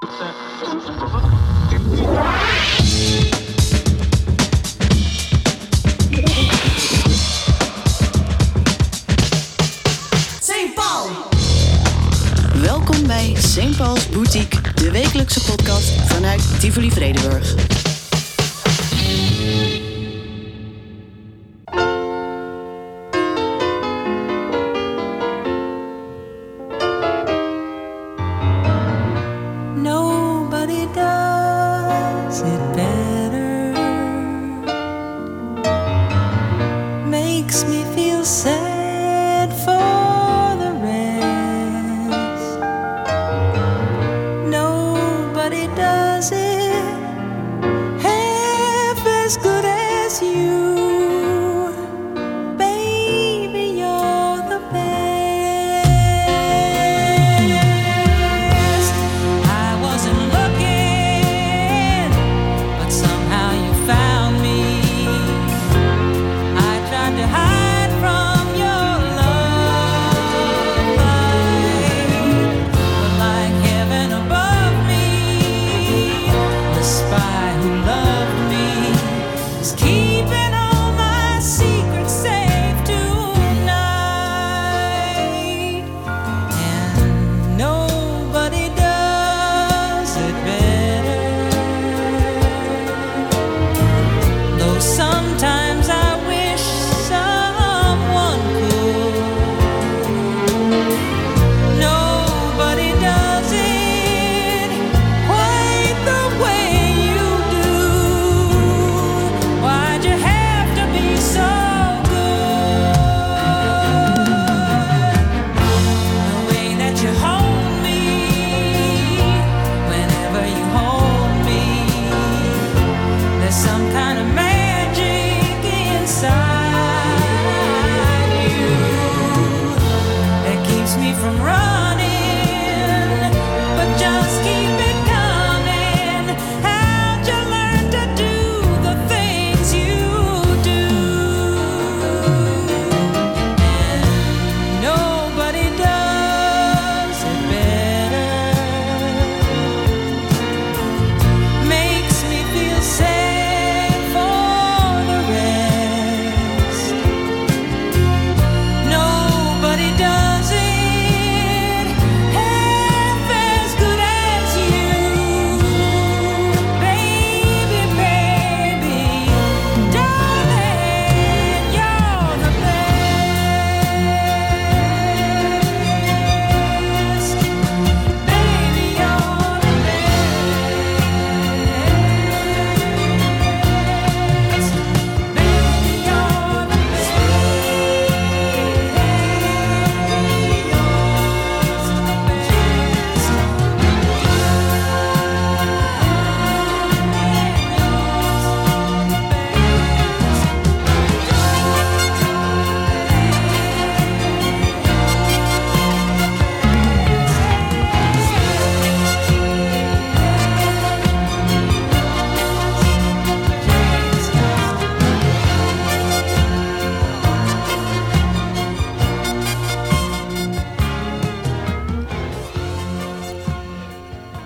St. Paul! Welkom bij St. Paul's Boutique, de wekelijkse podcast vanuit Tivoli-Vredenburg.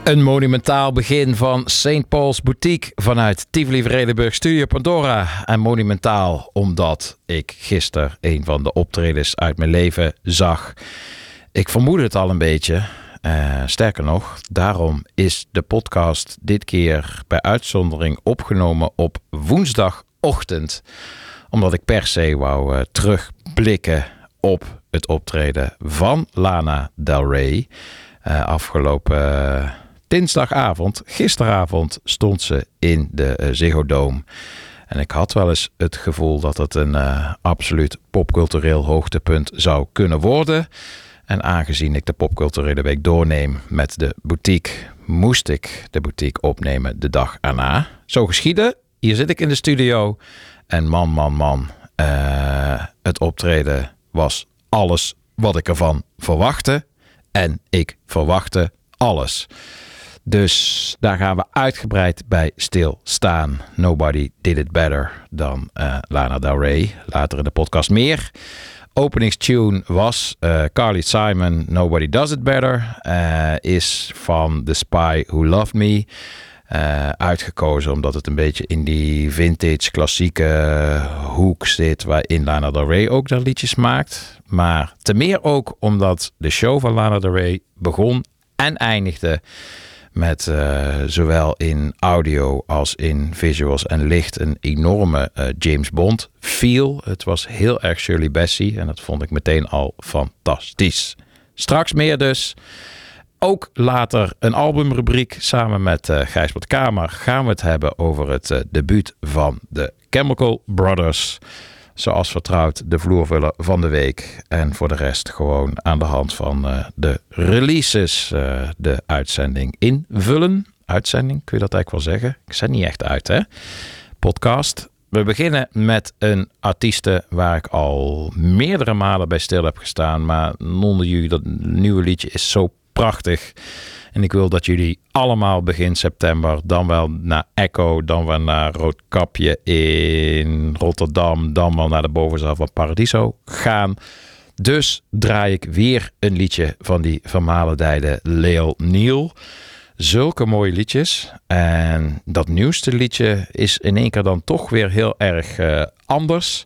Een monumentaal begin van St. Paul's Boutique vanuit Tivoli-Vredenburg Studio Pandora. En monumentaal omdat ik gisteren een van de optredens uit mijn leven zag. Ik vermoedde het al een beetje. Sterker nog, daarom is de podcast dit keer bij uitzondering opgenomen op woensdagochtend. Omdat ik per se wou terugblikken op het optreden van Lana Del Rey. Afgelopen... Dinsdagavond, gisteravond, stond ze in de Ziggo Dome. En ik had wel eens het gevoel dat het een absoluut popcultureel hoogtepunt zou kunnen worden. En aangezien ik de popculturele week doorneem met de boutique, moest ik de boutique opnemen de dag erna. Zo geschiedde. Hier zit ik in de studio. En man. Het optreden was alles wat ik ervan verwachtte. En ik verwachtte alles. Dus daar gaan we uitgebreid bij stilstaan. Nobody did it better dan Lana Del Rey. Later in de podcast meer. Openingstune was Carly Simon, Nobody Does It Better. Is van The Spy Who Loved Me. Uitgekozen omdat het een beetje in die vintage klassieke hoek zit, waarin Lana Del Rey ook dan liedjes maakt. Maar te meer ook omdat de show van Lana Del Rey begon en eindigde met zowel in audio als in visuals en licht een enorme James Bond feel. Het was heel erg Shirley Bassey en dat vond ik meteen al fantastisch. Straks meer dus. Ook later een albumrubriek samen met Gijsbert Kamer gaan we het hebben over het debuut van de Chemical Brothers. Zoals vertrouwd de vloervuller van de week. En voor de rest gewoon aan de hand van de releases de uitzending invullen. Uitzending, kun je dat eigenlijk wel zeggen? Ik zet niet echt uit, hè? Podcast. We beginnen met een artieste waar ik al meerdere malen bij stil heb gestaan. Maar zonder jullie, dat nieuwe liedje is zo prachtig. En ik wil dat jullie allemaal begin september dan wel naar Echo, dan wel naar Roodkapje in Rotterdam, dan wel naar de bovenzaal van Paradiso gaan. Dus draai ik weer een liedje van die vermalendijde Leel Neal. Zulke mooie liedjes. En dat nieuwste liedje is in één keer dan toch weer heel erg anders.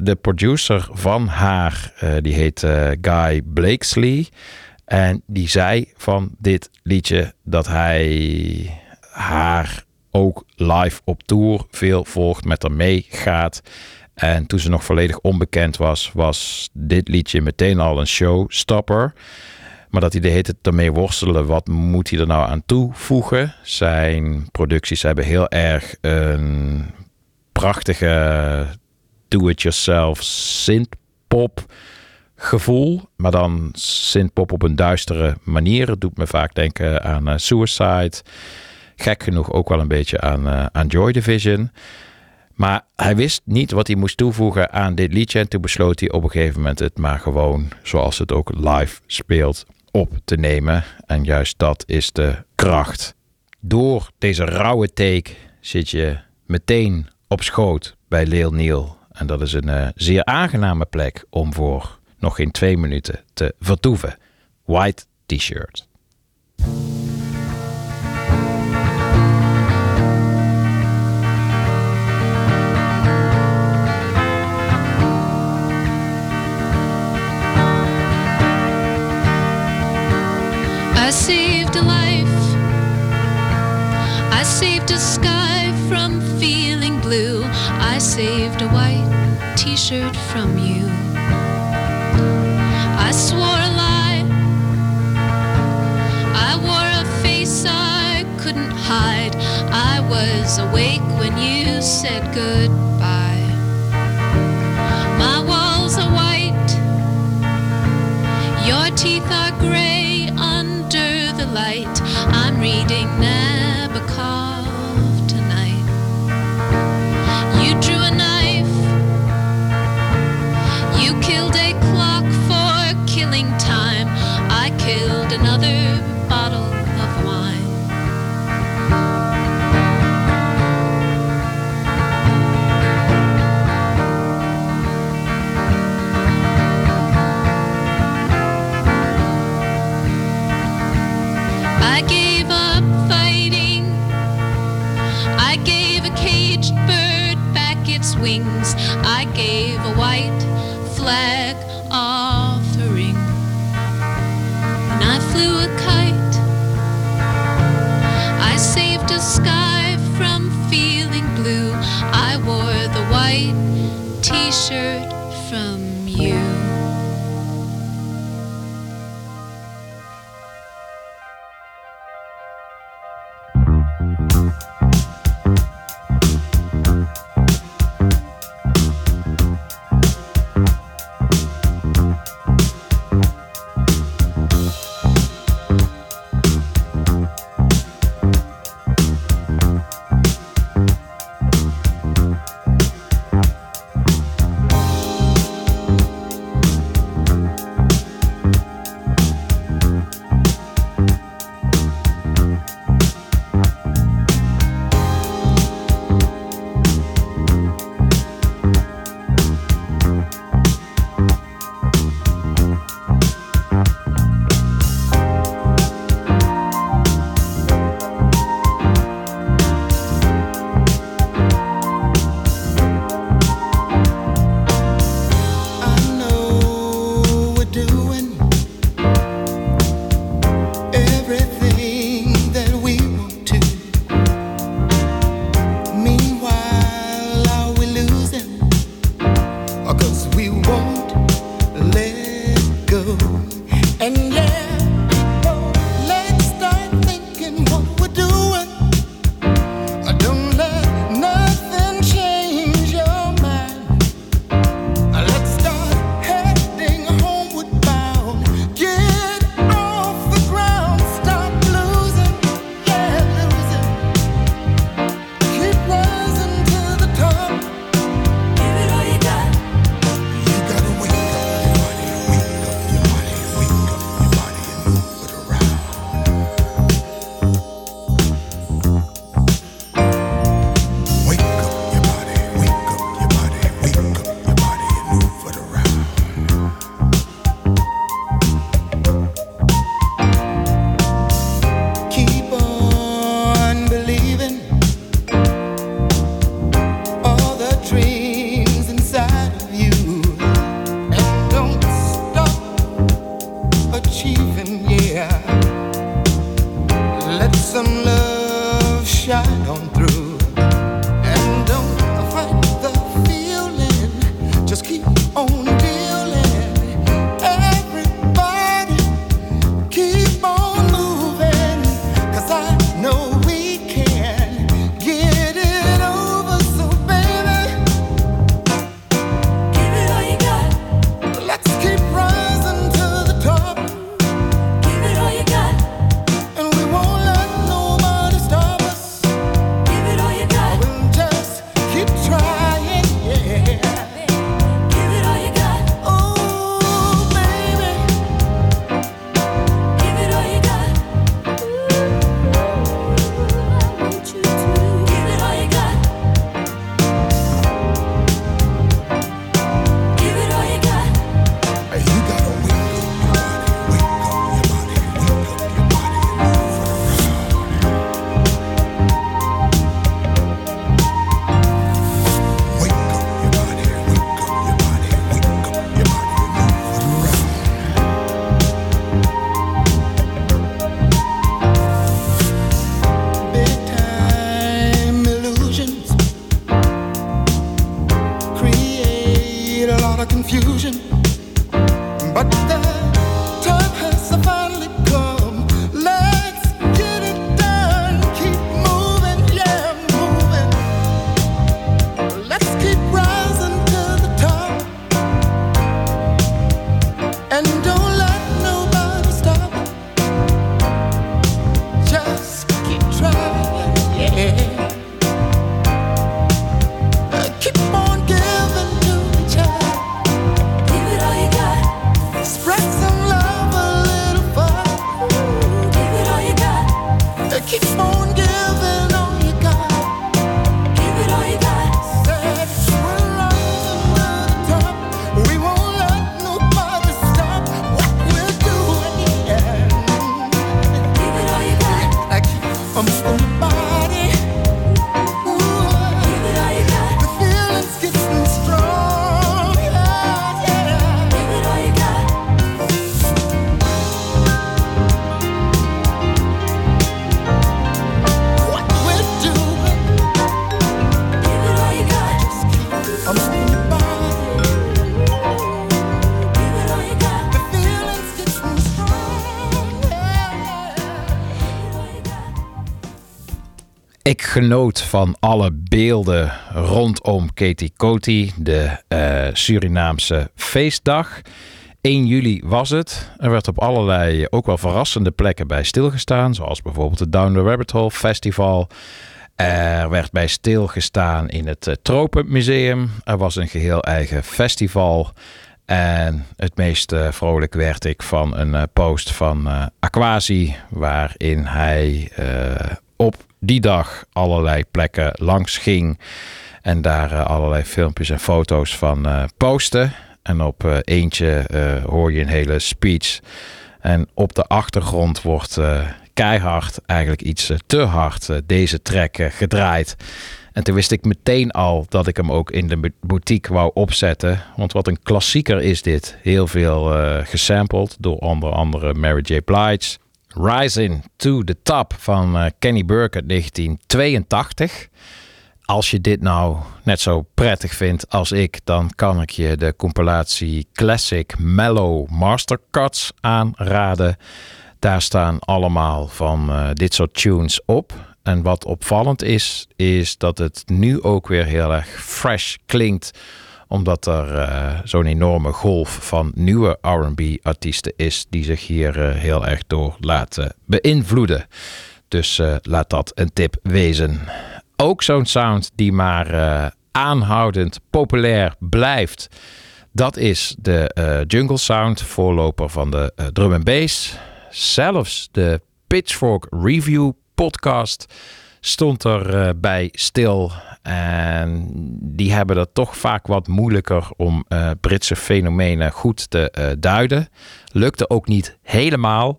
De producer van haar, die heet Guy Blakeslee. En die zei van dit liedje dat hij haar ook live op tour veel volgt, met haar meegaat. En toen ze nog volledig onbekend was, was dit liedje meteen al een showstopper. Maar dat hij de hele tijd ermee worstelen, wat moet hij er nou aan toevoegen? Zijn producties hebben heel erg een prachtige do-it-yourself synthpop gevoel, maar dan synthpop op een duistere manier. Het doet me vaak denken aan Suicide. Gek genoeg ook wel een beetje aan Joy Division. Maar hij wist niet wat hij moest toevoegen aan dit liedje. En toen besloot hij op een gegeven moment het maar gewoon, zoals het ook live speelt, op te nemen. En juist dat is de kracht. Door deze rauwe take zit je meteen op schoot bij Leel Neal. En dat is een zeer aangename plek om voor nog geen 2 minuten te vertoeven. White T-shirt. I saved a life. I saved a sky from feeling blue. I saved a white T-shirt from you. I swore a lie. I wore a face I couldn't hide. I was awake when you said goodbye. My walls are white. Your teeth are gray under the light. I'm reading Nabokov tonight. You drew a knife. You killed a clock for killing time. I killed another bottle of wine. I gave up fighting. I gave a caged bird back its wings. I gave a white flag offering. I flew a kite. I saved a sky from feeling blue. I wore the white T-shirt from you. some love shine on through. And don't fight the feeling, just keep on dealing. Everybody keep on moving, 'cause I know we can get it over. So baby, give it all you got. Let's keep rising to the top. Give it all you got. Ik genoot van alle beelden rondom Keti Koti, de Surinaamse feestdag. 1 juli was het. Er werd op allerlei ook wel verrassende plekken bij stilgestaan, zoals bijvoorbeeld het Down the Rabbit Hole Festival. Er werd bij stilgestaan in het Tropenmuseum. Er was een geheel eigen festival. En het meest vrolijk werd ik van een post van Akwasi, waarin hij op die dag allerlei plekken langs ging en daar allerlei filmpjes en foto's van posten. En op eentje hoor je een hele speech. En op de achtergrond wordt keihard, eigenlijk iets te hard, deze track gedraaid. En toen wist ik meteen al dat ik hem ook in de boutique wou opzetten. Want wat een klassieker is dit. Heel veel gesampled door onder andere Mary J. Blige. Rising to the Top van Kenny Burke 1982. Als je dit nou net zo prettig vindt als ik, dan kan ik je de compilatie Classic Mellow Master Cuts aanraden. Daar staan allemaal van dit soort tunes op. En wat opvallend is, is dat het nu ook weer heel erg fresh klinkt, omdat er zo'n enorme golf van nieuwe R&B-artiesten is die zich hier heel erg door laten beïnvloeden. Dus laat dat een tip wezen. Ook zo'n sound die maar aanhoudend populair blijft, dat is de jungle sound, voorloper van de drum en bass. Zelfs de Pitchfork Review podcast stond er bij stil. En die hebben dat toch vaak wat moeilijker om Britse fenomenen goed te duiden. Lukte ook niet helemaal.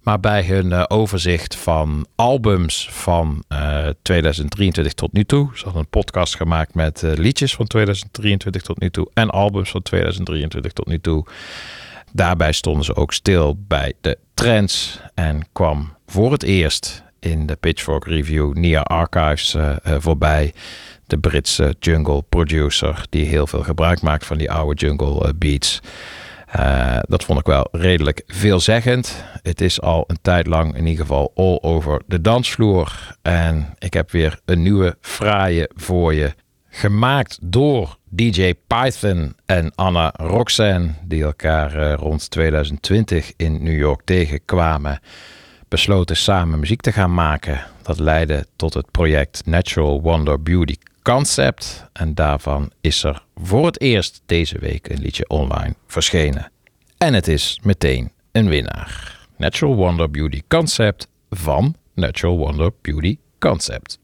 Maar bij hun overzicht van albums van 2023 tot nu toe. Ze hadden een podcast gemaakt met liedjes van 2023 tot nu toe. En albums van 2023 tot nu toe. Daarbij stonden ze ook stil bij de trends. En kwam voor het eerst in de Pitchfork Review Nia Archives voorbij. De Britse jungle producer die heel veel gebruik maakt van die oude jungle beats. Dat vond ik wel redelijk veelzeggend. Het is al een tijd lang in ieder geval all over de dansvloer. En ik heb weer een nieuwe fraaie voor je. Gemaakt door DJ Python en Anna Roxanne, die elkaar rond 2020 in New York tegenkwamen, besloten samen muziek te gaan maken. Dat leidde tot het project Natural Wonder Beauty Concept. En daarvan is er voor het eerst deze week een liedje online verschenen. En het is meteen een winnaar. Natural Wonder Beauty Concept van Natural Wonder Beauty Concept.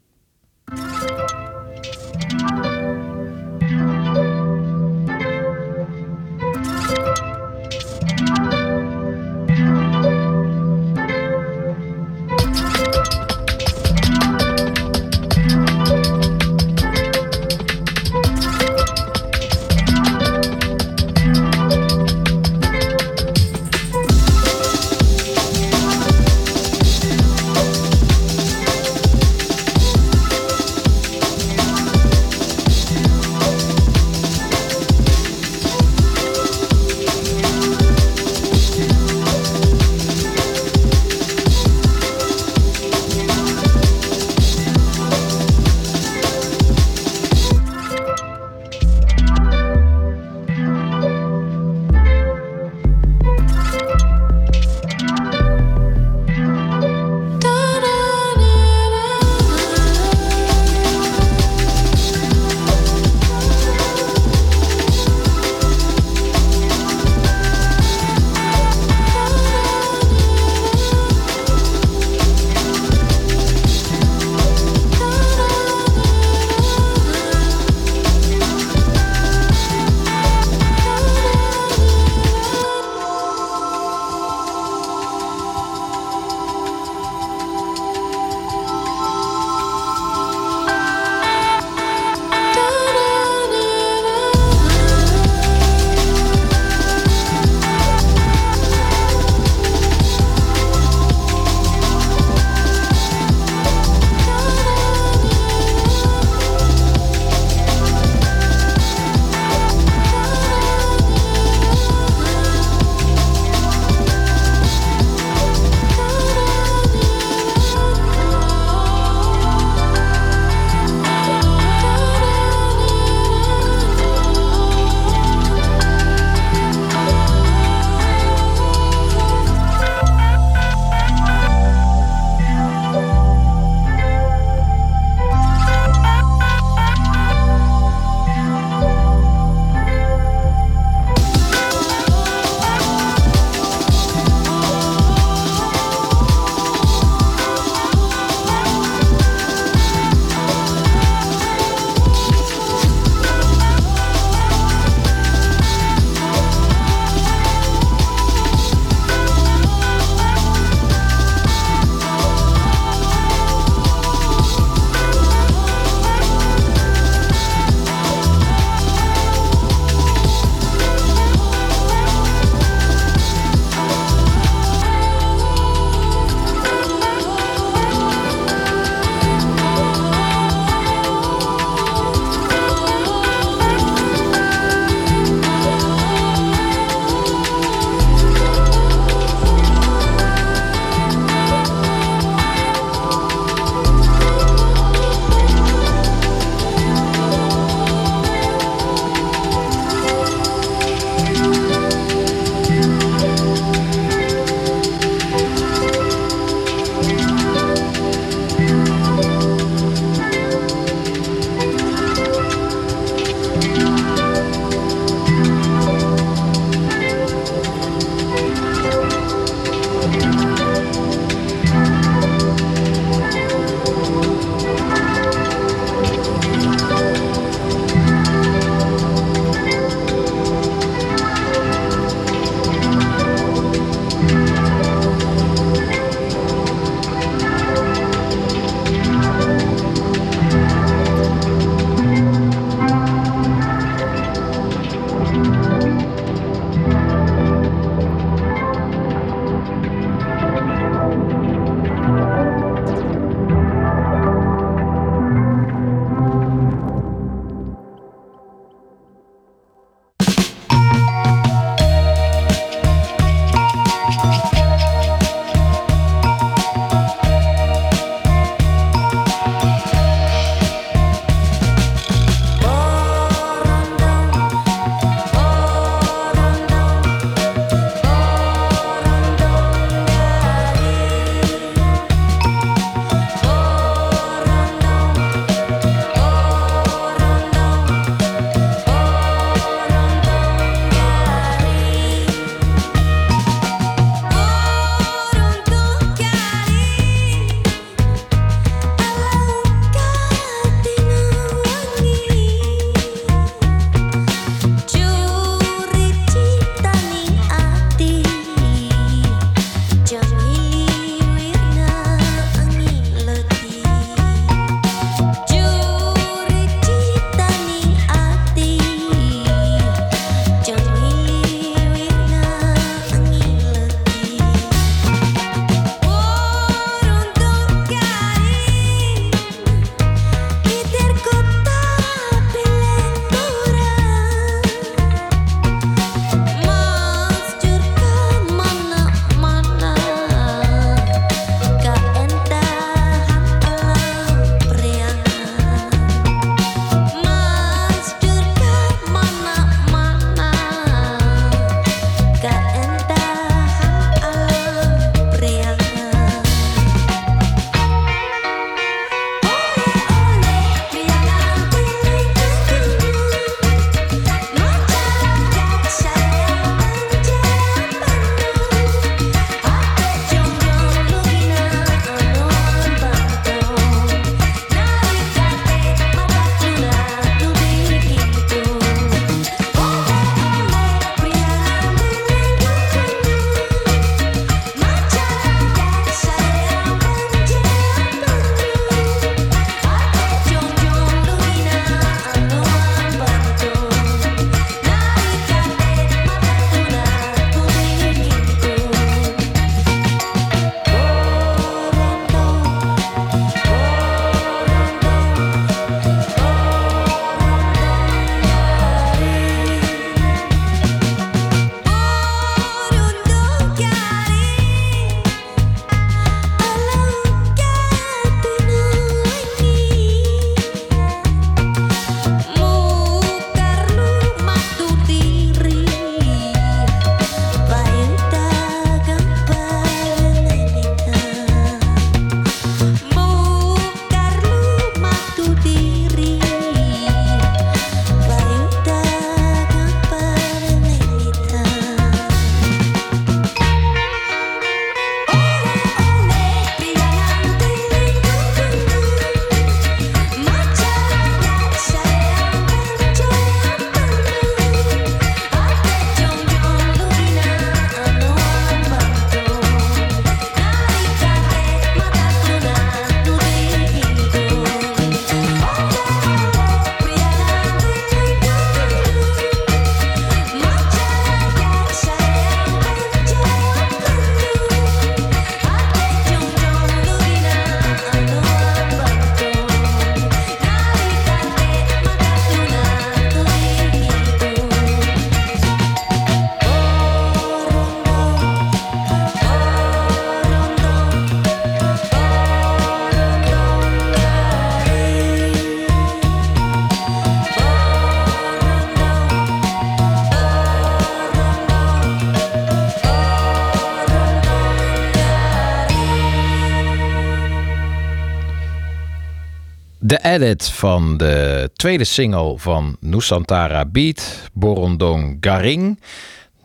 De edit van de tweede single van Nusantara Beat, Borondong Garing.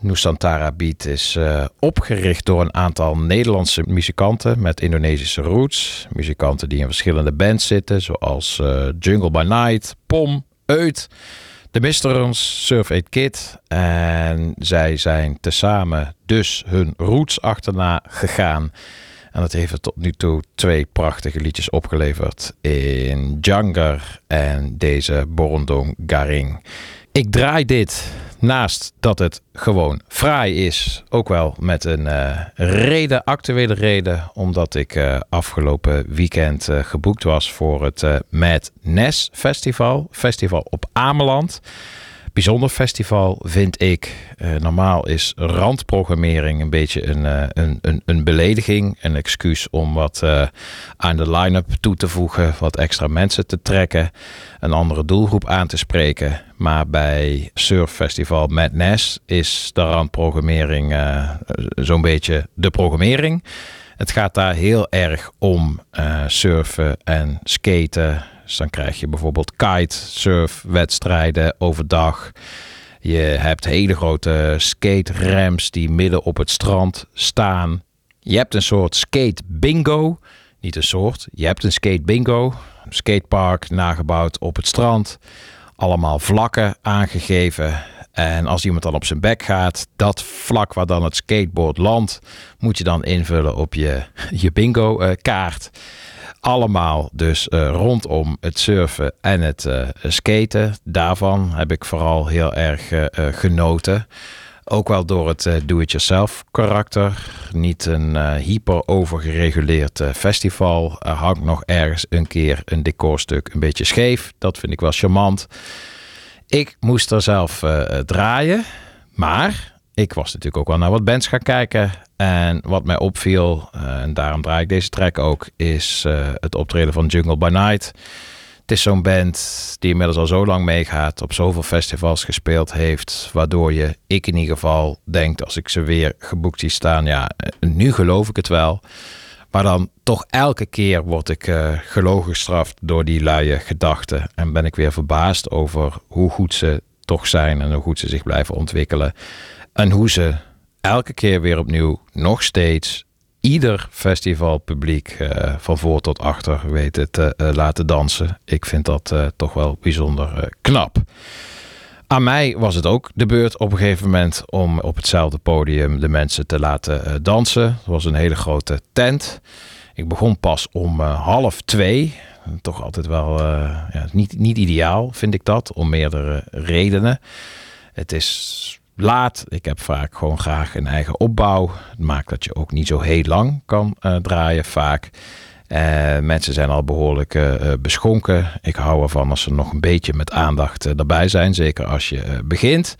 Nusantara Beat is opgericht door een aantal Nederlandse muzikanten met Indonesische roots. Muzikanten die in verschillende bands zitten, zoals Jungle By Night, Pom, Uit, de Misterons, Surf Aid Kid. En zij zijn tezamen dus hun roots achterna gegaan. En dat heeft er tot nu toe 2 prachtige liedjes opgeleverd in Django en deze Borondong Garing. Ik draai dit naast dat het gewoon fraai is. Ook wel met een reden, actuele reden. Omdat ik afgelopen weekend geboekt was voor het Madness Festival. Festival op Ameland. Bijzonder festival vind ik. Normaal is randprogrammering een beetje een belediging. Een excuus om wat aan de line-up toe te voegen. Wat extra mensen te trekken. Een andere doelgroep aan te spreken. Maar bij Surffestival Madness is de randprogrammering zo'n beetje de programmering. Het gaat daar heel erg om surfen en skaten. Dus dan krijg je bijvoorbeeld kite, surfwedstrijden overdag. Je hebt hele grote skate-ramps die midden op het strand staan. Je hebt een soort skate-bingo. Niet een soort, je hebt een skate-bingo. Een skatepark nagebouwd op het strand. Allemaal vlakken aangegeven. En als iemand dan op zijn bek gaat, dat vlak waar dan het skateboard landt, moet je dan invullen op je bingo-kaart. Allemaal dus rondom het surfen en het skaten. Daarvan heb ik vooral heel erg genoten. Ook wel door het do-it-yourself karakter. Niet een hyper overgereguleerd festival. Er hangt nog ergens een keer een decorstuk een beetje scheef. Dat vind ik wel charmant. Ik moest er zelf draaien. Maar ik was natuurlijk ook wel naar wat bands gaan kijken. En wat mij opviel, en daarom draai ik deze track ook, is het optreden van Jungle By Night. Het is zo'n band die inmiddels al zo lang meegaat, op zoveel festivals gespeeld heeft, waardoor ik in ieder geval denkt, als ik ze weer geboekt zie staan, ja, nu geloof ik het wel. Maar dan toch elke keer word ik gelogen gestraft door die luie gedachten. En ben ik weer verbaasd over hoe goed ze toch zijn en hoe goed ze zich blijven ontwikkelen. En hoe ze elke keer weer opnieuw nog steeds ieder festivalpubliek van voor tot achter weten te laten dansen. Ik vind dat toch wel bijzonder knap. Aan mij was het ook de beurt op een gegeven moment om op hetzelfde podium de mensen te laten dansen. Het was een hele grote tent. Ik begon pas om 1:30. Toch altijd wel niet ideaal vind ik dat, om meerdere redenen. Het is laat. Ik heb vaak gewoon graag een eigen opbouw. Het maakt dat je ook niet zo heel lang kan draaien vaak. Mensen zijn al behoorlijk beschonken. Ik hou ervan als ze nog een beetje met aandacht erbij zijn. Zeker als je begint.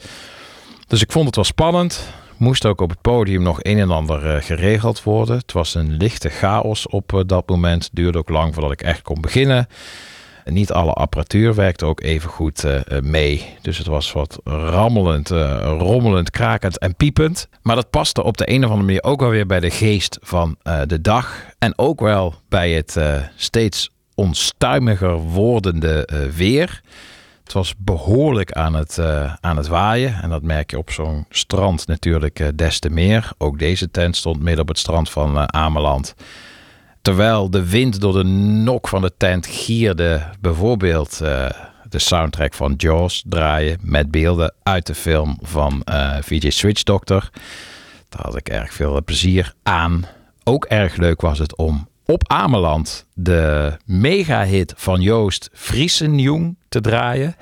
Dus ik vond het wel spannend. Moest ook op het podium nog een en ander geregeld worden. Het was een lichte chaos op dat moment. Duurde ook lang voordat ik echt kon beginnen. Niet alle apparatuur werkte ook even goed mee. Dus het was wat rammelend, rommelend, krakend en piepend. Maar dat paste op de een of andere manier ook wel weer bij de geest van de dag. En ook wel bij het steeds onstuimiger wordende weer. Het was behoorlijk aan het waaien. En dat merk je op zo'n strand natuurlijk des te meer. Ook deze tent stond midden op het strand van Ameland. Terwijl de wind door de nok van de tent gierde, bijvoorbeeld de soundtrack van Jaws draaien met beelden uit de film van VJ Switch Doctor. Daar had ik erg veel plezier aan. Ook erg leuk was het om op Ameland de mega-hit van Joost Friesenjong te draaien.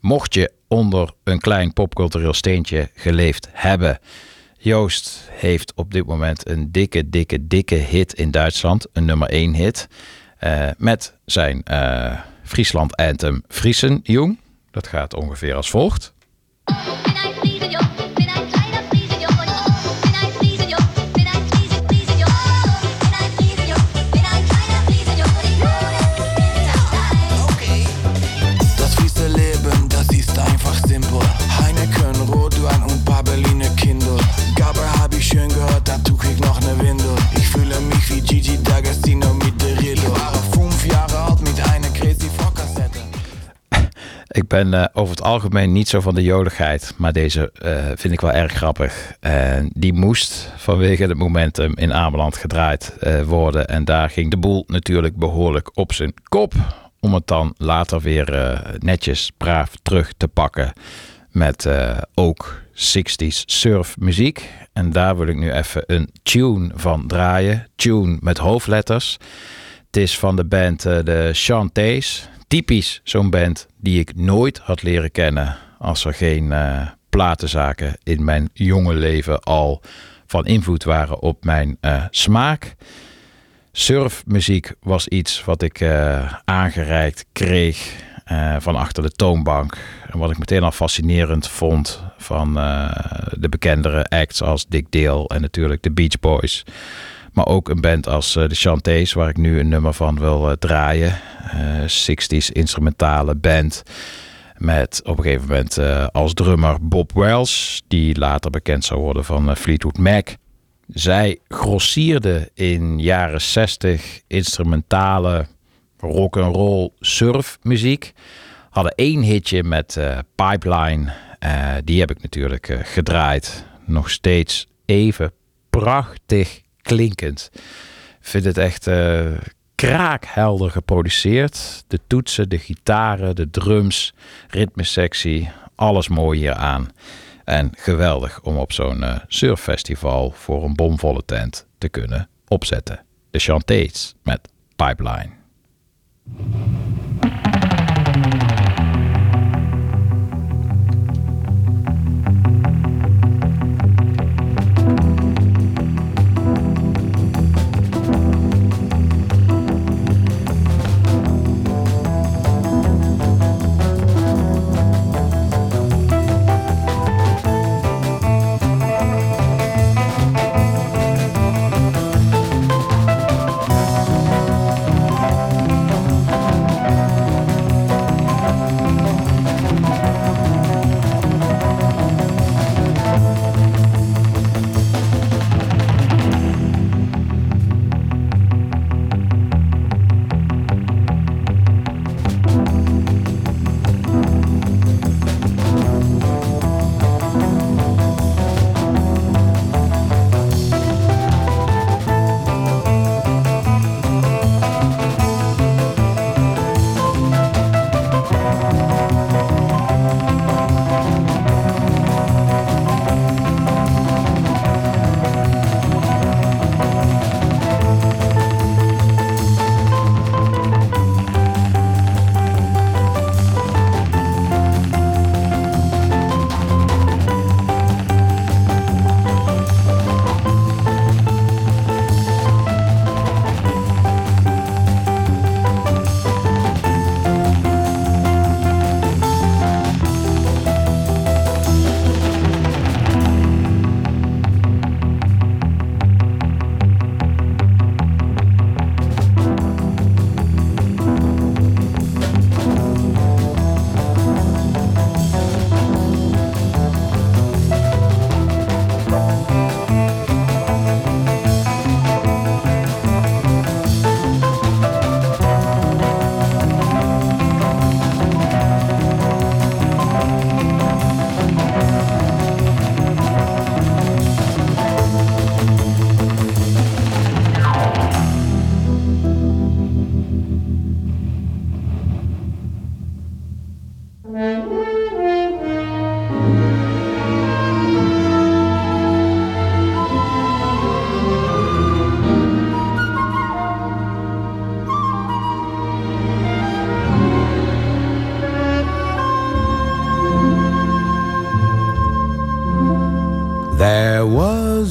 Mocht je onder een klein popcultureel steentje geleefd hebben. Joost heeft op dit moment een dikke hit in Duitsland. Een nummer 1 hit. Met zijn Friesland anthem Friesenjong. Dat gaat ongeveer als volgt. Schön gehört, dazu krieg noch ne Windel. Ich fühle mich wie Gigi D'Agostino mit der Rillo. Ich war 5 Jahre alt mit einer Ik ben over het algemeen niet zo van de joligheid, maar deze vind ik wel erg grappig. Die moest vanwege het momentum in Ameland gedraaid worden. En daar ging de boel natuurlijk behoorlijk op zijn kop. Om het dan later weer netjes braaf terug te pakken met ook 60s surfmuziek. En daar wil ik nu even een tune van draaien. Tune met hoofdletters. Het is van de band The Chantays. Typisch zo'n band die ik nooit had leren kennen als er geen platenzaken in mijn jonge leven al van invloed waren op mijn smaak. Surfmuziek was iets wat ik aangereikt kreeg van achter de toonbank. En wat ik meteen al fascinerend vond van de bekendere acts als Dick Dale en natuurlijk de Beach Boys. Maar ook een band als The Chantays, waar ik nu een nummer van wil draaien. 60s instrumentale band met op een gegeven moment als drummer Bob Wells, die later bekend zou worden van Fleetwood Mac. Zij grossierde in jaren 60 instrumentale rock'n'roll surfmuziek. Hadden één hitje met Pipeline. Die heb ik natuurlijk gedraaid. Nog steeds even prachtig klinkend. Ik vind het echt kraakhelder geproduceerd. De toetsen, de gitaren, de drums, ritmesectie. Alles mooi hieraan. En geweldig om op zo'n surffestival voor een bomvolle tent te kunnen opzetten. De Chantays met Pipeline.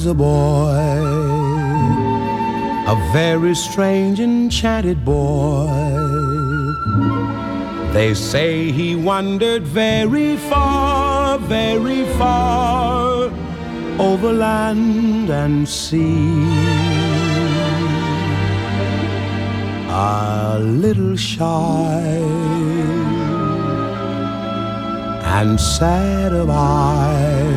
A boy, a very strange, enchanted boy. They say he wandered very far, very far, over land and sea. A little shy and sad of eye,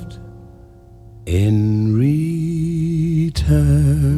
in return.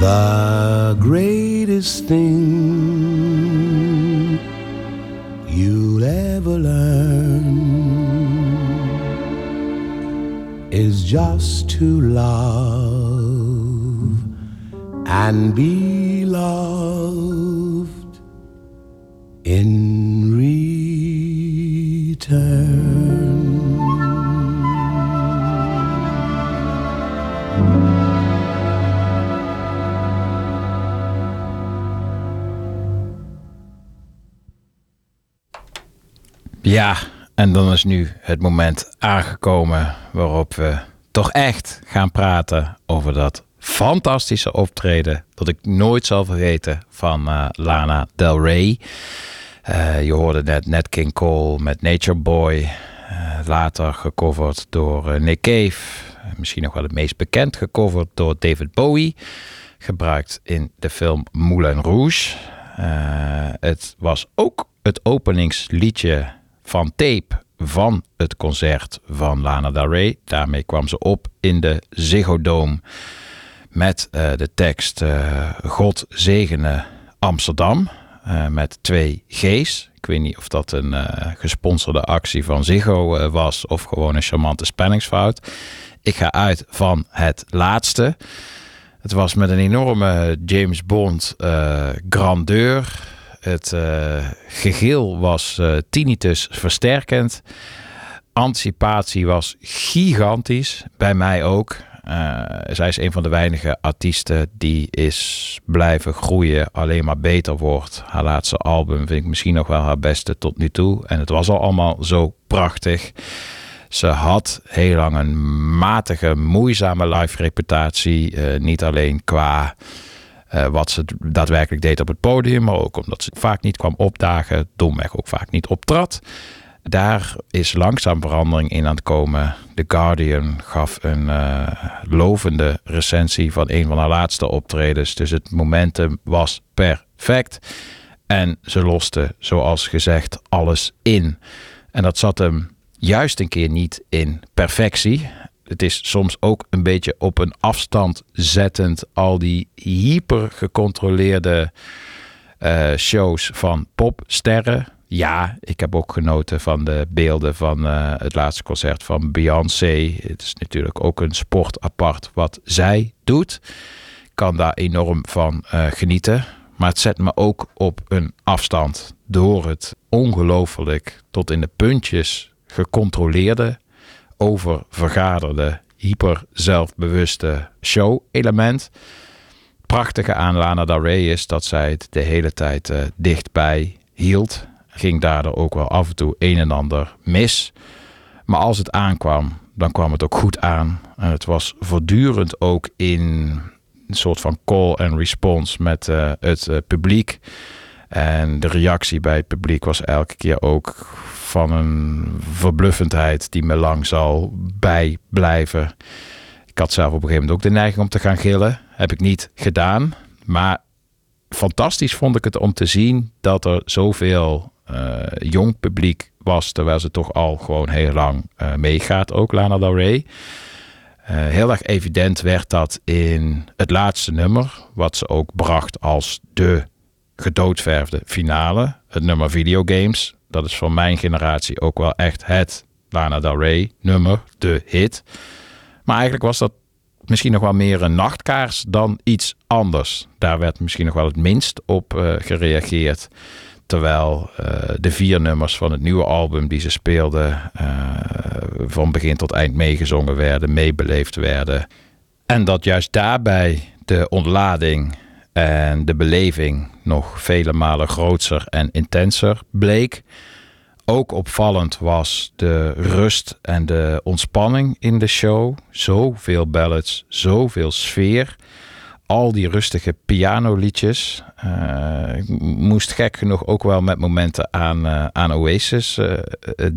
The greatest thing you'll ever learn is just to love and be loved in return. Ja, en dan is nu het moment aangekomen waarop we toch echt gaan praten over dat fantastische optreden dat ik nooit zal vergeten van Lana Del Rey. Je hoorde net Nat King Cole met Nature Boy, later gecoverd door Nick Cave, misschien nog wel het meest bekend gecoverd door David Bowie, gebruikt in de film Moulin Rouge. Het was ook het openingsliedje van tape van het concert van Lana Del Rey. Daarmee kwam ze op in de Ziggo Dome met de tekst God zegene Amsterdam met 2 G's. Ik weet niet of dat een gesponsorde actie van Ziggo was of gewoon een charmante spanningsfout. Ik ga uit van het laatste. Het was met een enorme James Bond grandeur. Het gegil was tinnitus versterkend. Anticipatie was gigantisch. Bij mij ook. Zij is een van de weinige artiesten die is blijven groeien. Alleen maar beter wordt. Haar laatste album vind ik misschien nog wel haar beste tot nu toe. En het was al allemaal zo prachtig. Ze had heel lang een matige, moeizame live reputatie. Niet alleen qua wat ze daadwerkelijk deed op het podium, maar ook omdat ze vaak niet kwam opdagen, domweg ook vaak niet optrad. Daar is langzaam verandering in aan het komen. The Guardian gaf een lovende recensie van een van haar laatste optredens. Dus het momentum was perfect. En ze loste, zoals gezegd, alles in. En dat zat hem juist een keer niet in perfectie. Het is soms ook een beetje op een afstand zettend, al die hyper gecontroleerde shows van popsterren. Ja, ik heb ook genoten van de beelden van het laatste concert van Beyoncé. Het is natuurlijk ook een sport apart wat zij doet. Ik kan daar enorm van genieten. Maar het zet me ook op een afstand door het ongelooflijk tot in de puntjes gecontroleerde, oververgaderde, hyper zelfbewuste show-element. Prachtige aan Lana Del Rey is dat zij het de hele tijd dichtbij hield. Ging daardoor ook wel af en toe een en ander mis. Maar als het aankwam, dan kwam het ook goed aan. En het was voortdurend ook in een soort van call and response met het publiek. En de reactie bij het publiek was elke keer ook van een verbluffendheid die me lang zal bijblijven. Ik had zelf op een gegeven moment ook de neiging om te gaan gillen. Heb ik niet gedaan. Maar fantastisch vond ik het om te zien dat er zoveel jong publiek was, terwijl ze toch al gewoon heel lang meegaat, ook Lana Del Rey. Heel erg evident werd dat in het laatste nummer, wat ze ook bracht als de gedoodverfde finale. Het nummer Videogames. Dat is voor mijn generatie ook wel echt het Lana Del Rey nummer, de hit. Maar eigenlijk was dat misschien nog wel meer een nachtkaars dan iets anders. Daar werd misschien nog wel het minst op gereageerd. Terwijl de 4 nummers van het nieuwe album die ze speelden van begin tot eind meegezongen werden, meebeleefd werden. En dat juist daarbij de ontlading en de beleving nog vele malen groter en intenser bleek. Ook opvallend was de rust en de ontspanning in de show. Zoveel ballads, zoveel sfeer. Al die rustige pianoliedjes. Ik moest gek genoeg ook wel met momenten aan Oasis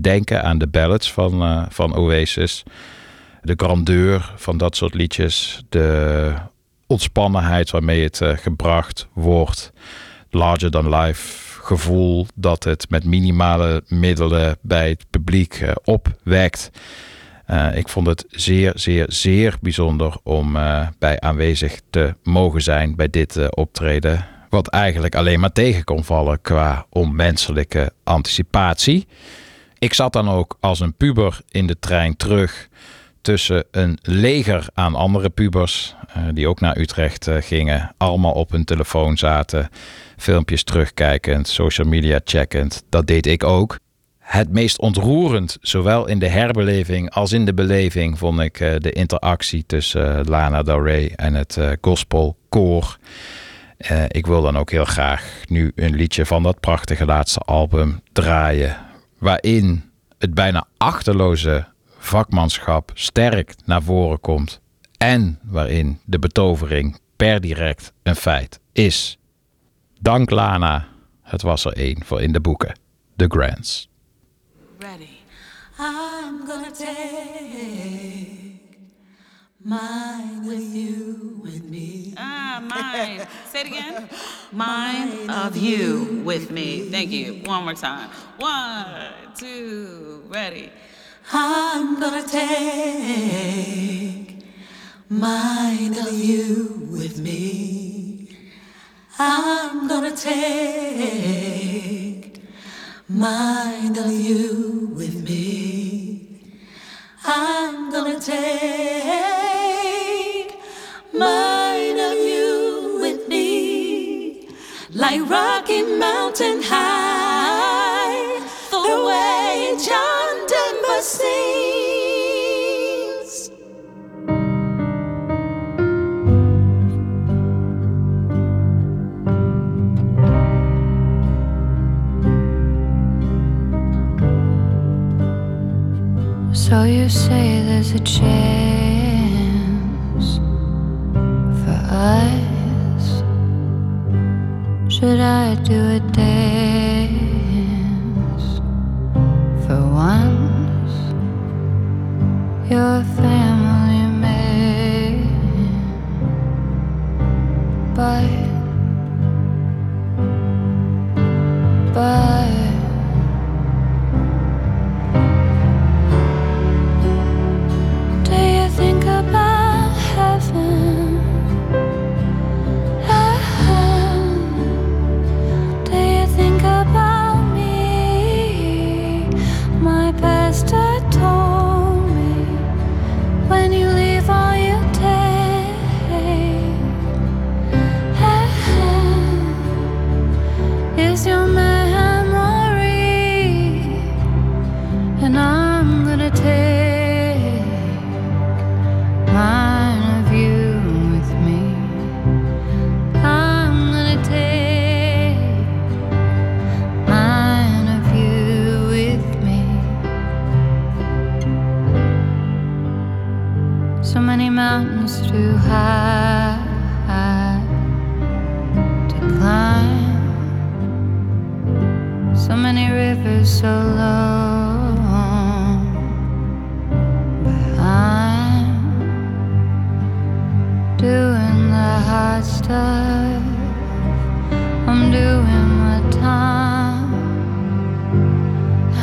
denken. Aan de ballads van Oasis. De grandeur van dat soort liedjes. De ontspannenheid waarmee het gebracht wordt. Larger than life gevoel dat het met minimale middelen bij het publiek opwekt. Ik vond het zeer, zeer, zeer bijzonder om bij aanwezig te mogen zijn bij dit optreden. Wat eigenlijk alleen maar tegen kon vallen qua onmenselijke anticipatie. Ik zat dan ook als een puber in de trein terug tussen een leger aan andere pubers die ook naar Utrecht gingen. Allemaal op hun telefoon zaten. Filmpjes terugkijkend, social media checkend. Dat deed ik ook. Het meest ontroerend, zowel in de herbeleving als in de beleving, vond ik de interactie tussen Lana Del Rey en het gospelkoor. Ik wil dan ook heel graag nu een liedje van dat prachtige laatste album draaien. Waarin het bijna achterloze vakmanschap sterk naar voren komt. En waarin de betovering per direct een feit is. Dank Lana. Het was er één voor in de boeken. The Grands. Ready. I'm gonna take mine with you and me. Mine. Say it again. Mine of you with me. Thank you. One more time. 1, 2, ready. I'm gonna take mine of you with me. I'm gonna take mine of you with me. I'm gonna take mine of you with me. Like Rocky Mountain High, the way John Denver sings. So you say there's a chance for us. Should I do a dance for once? Your family man, but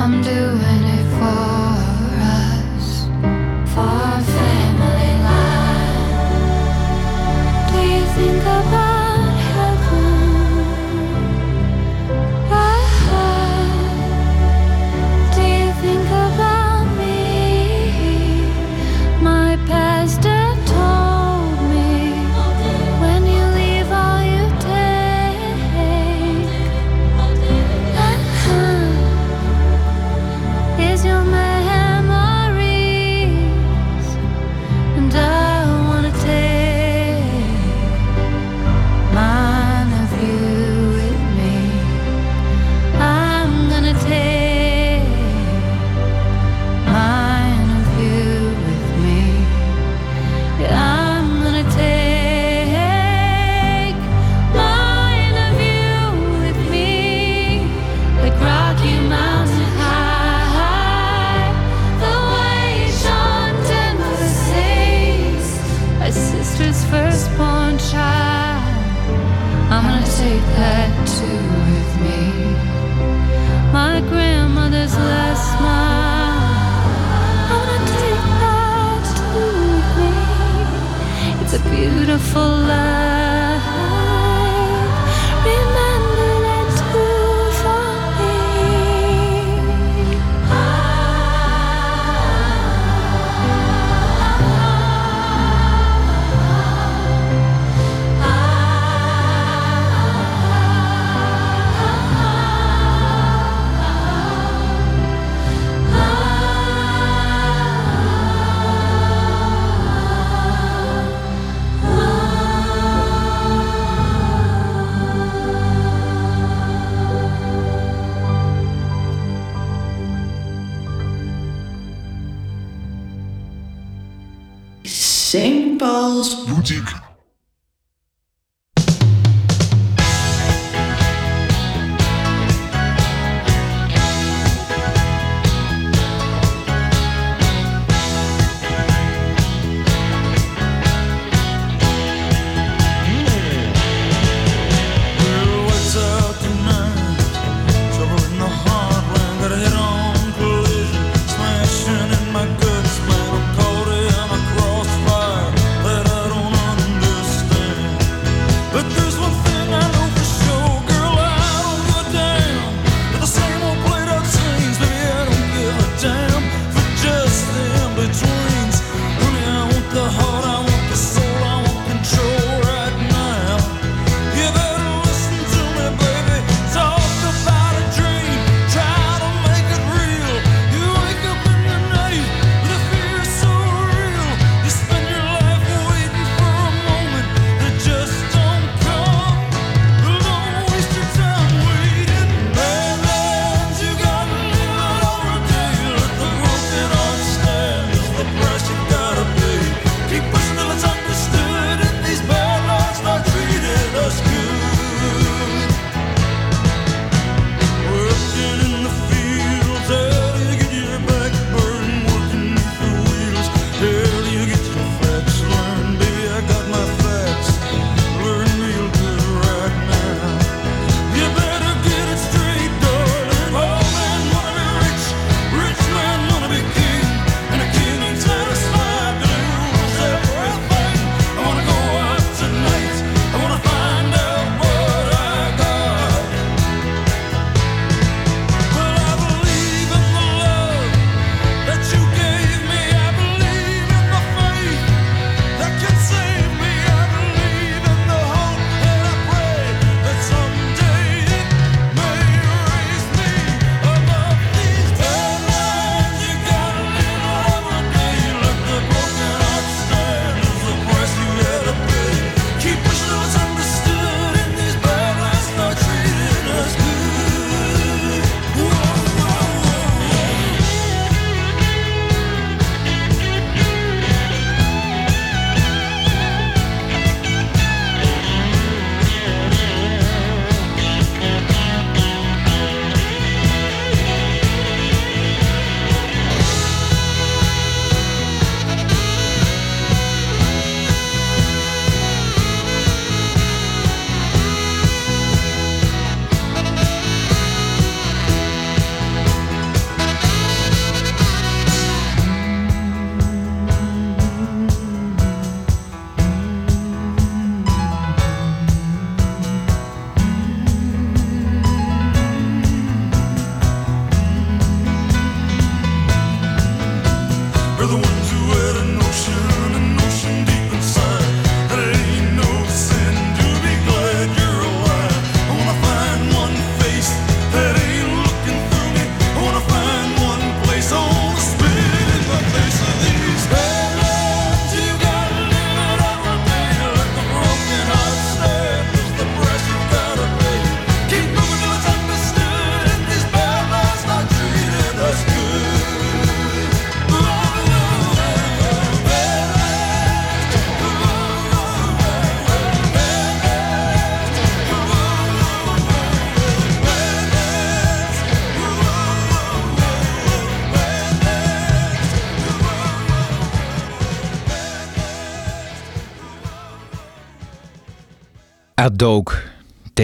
I'm doing it for us, for family life.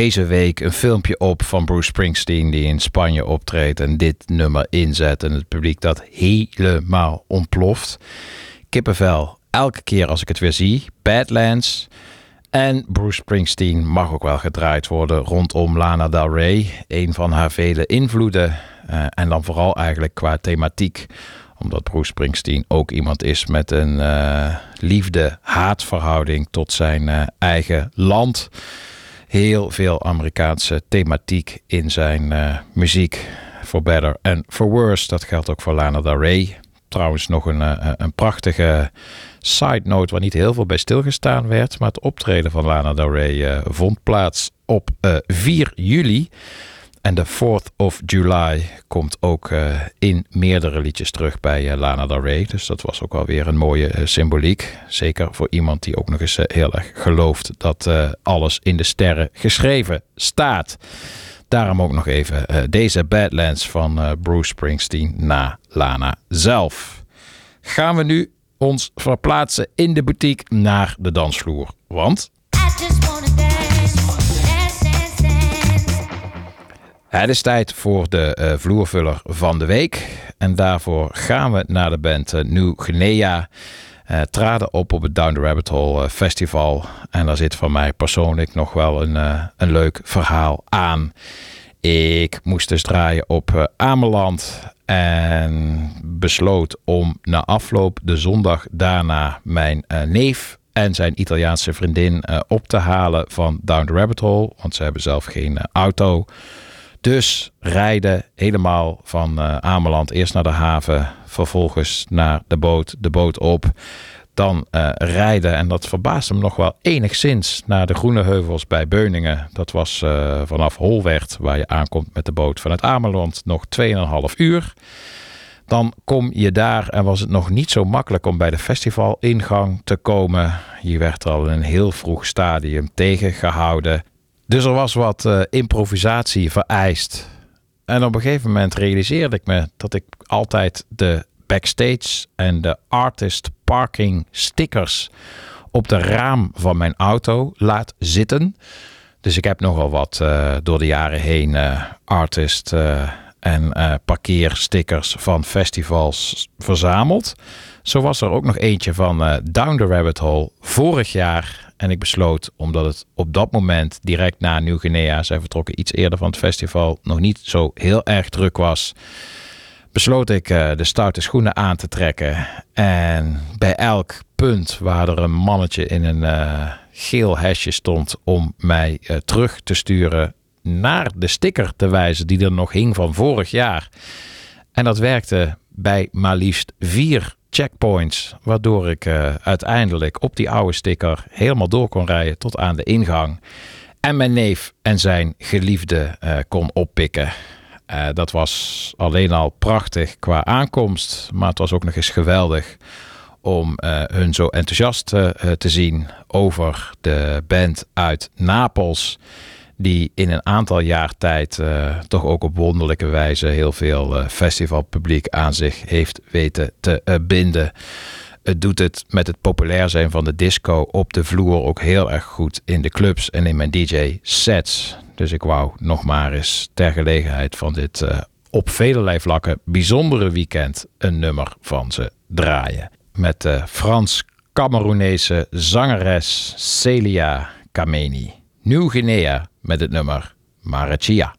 deze week een filmpje op van Bruce Springsteen die in Spanje optreedt en dit nummer inzet en het publiek dat helemaal ontploft. Kippenvel, elke keer als ik het weer zie. Badlands. En Bruce Springsteen mag ook wel gedraaid worden rondom Lana Del Rey. Een van haar vele invloeden. En dan vooral eigenlijk qua thematiek. Omdat Bruce Springsteen ook iemand is met een liefde-haatverhouding tot zijn eigen land. Heel veel Amerikaanse thematiek in zijn muziek. For better and for worse. Dat geldt ook voor Lana Del Rey. Trouwens nog een prachtige side note waar niet heel veel bij stilgestaan werd. Maar het optreden van Lana Del Rey vond plaats op 4 juli. En de 4th of July komt ook in meerdere liedjes terug bij Lana Del Rey. Dus dat was ook alweer een mooie symboliek. Zeker voor iemand die ook nog eens heel erg gelooft dat alles in de sterren geschreven staat. Daarom ook nog even deze Badlands van Bruce Springsteen na Lana zelf. Gaan we nu ons verplaatsen in de boutique naar de dansvloer. Want het is tijd voor de vloervuller van de week. En daarvoor gaan we naar de band New Guinea. Traden op het Down the Rabbit Hole Festival. En daar zit van mij persoonlijk nog wel een leuk verhaal aan. Ik moest dus draaien op Ameland. En besloot om na afloop de zondag daarna mijn neef en zijn Italiaanse vriendin op te halen van Down the Rabbit Hole. Want ze hebben zelf geen auto. Dus rijden helemaal van Ameland eerst naar de haven, vervolgens naar de boot op. Dan rijden, en dat verbaasde me nog wel enigszins, naar de Groene Heuvels bij Beuningen. Dat was vanaf Holwert, waar je aankomt met de boot vanuit Ameland, nog 2,5 uur. Dan kom je daar en was het nog niet zo makkelijk om bij de festivalingang te komen. Je werd al in een heel vroeg stadium tegengehouden. Dus er was wat improvisatie vereist. En op een gegeven moment realiseerde ik me dat ik altijd de backstage en de artist parking stickers op de raam van mijn auto laat zitten. Dus ik heb nogal wat door de jaren heen artist en parkeerstickers van festivals verzameld. Zo was er ook nog eentje van Down the Rabbit Hole vorig jaar. En ik besloot, omdat het op dat moment direct na New Guinea, zij vertrokken iets eerder van het festival, nog niet zo heel erg druk was, besloot ik de stoute schoenen aan te trekken. En bij elk punt waar er een mannetje in een geel hesje stond om mij terug te sturen naar de sticker te wijzen die er nog hing van vorig jaar. En dat werkte bij maar liefst 4 checkpoints, waardoor ik uiteindelijk op die oude sticker helemaal door kon rijden tot aan de ingang. En mijn neef en zijn geliefde kon oppikken. Dat was alleen al prachtig qua aankomst, maar het was ook nog eens geweldig om hun zo enthousiast te zien over de band uit Napels, die in een aantal jaar tijd toch ook op wonderlijke wijze heel veel festivalpubliek aan zich heeft weten te binden. Het doet het met het populair zijn van de disco op de vloer ook heel erg goed in de clubs en in mijn DJ-sets. Dus ik wou nog maar eens ter gelegenheid van dit op velerlei vlakken bijzondere weekend een nummer van ze draaien. Met de Frans-Cameroenese zangeres Celia Kameni. New Guinea met het nummer Marachia.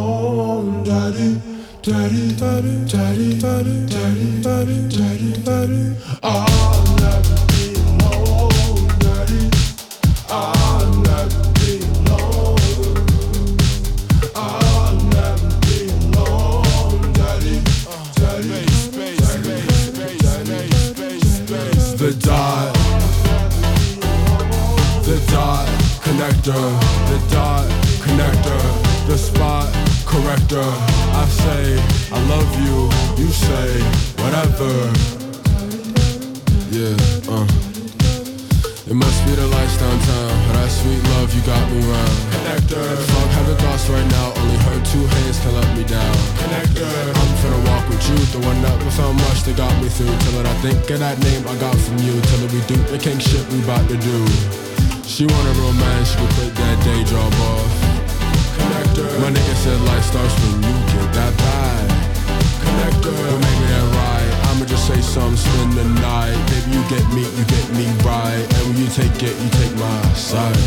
home, daddy, daddy, daddy, daddy, daddy, daddy, daddy, daddy, daddy. I'll never be alone, daddy. I'll never be alone. I'll never be alone, daddy, daddy, daddy. The dot connector, the dot connector. The spot corrector. I say I love you. You say whatever. Yeah. It must be the lights downtown. But that sweet love you got me round. Connector. If I'm having thoughts right now, only her two hands can let me down. Connector. I'm finna walk with you, throwing up with how much they got me through. Till it I think of that name I got from you. Till it we do the king shit we bout to do. She want a romance, she could quit that day job off. Connector. My nigga said life starts when you get that bad. Connector. Don't make me that right. I'ma just say something, spend the night. Baby, you get me right. And when you take it, you take my side.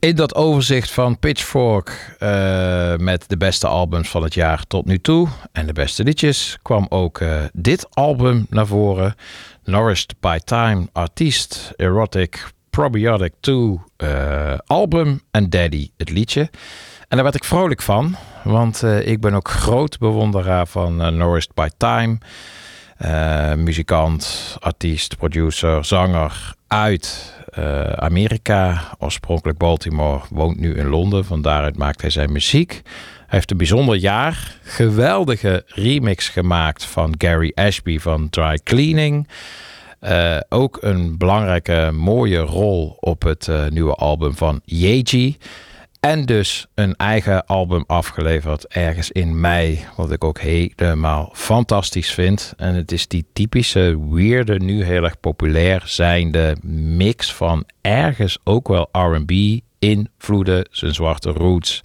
In dat overzicht van Pitchfork met de beste albums van het jaar tot nu toe en de beste liedjes kwam ook dit album naar voren. Nourished by Time, Artiest, Erotic, Probiotic 2, album en Daddy, het liedje. En daar werd ik vrolijk van, want ik ben ook groot bewonderaar van Nourished by Time. Muzikant, artiest, producer, zanger uit Amerika, oorspronkelijk Baltimore, woont nu in Londen. Van daaruit maakt hij zijn muziek. Hij heeft een bijzonder jaar. Geweldige remix gemaakt van Gary Ashby van Dry Cleaning. Ook een belangrijke, mooie rol op het nieuwe album van Yeji. En dus een eigen album afgeleverd ergens in mei. Wat ik ook helemaal fantastisch vind. En het is die typische weirde, nu heel erg populair zijnde mix van ergens ook wel R&B invloeden. Zijn zwarte roots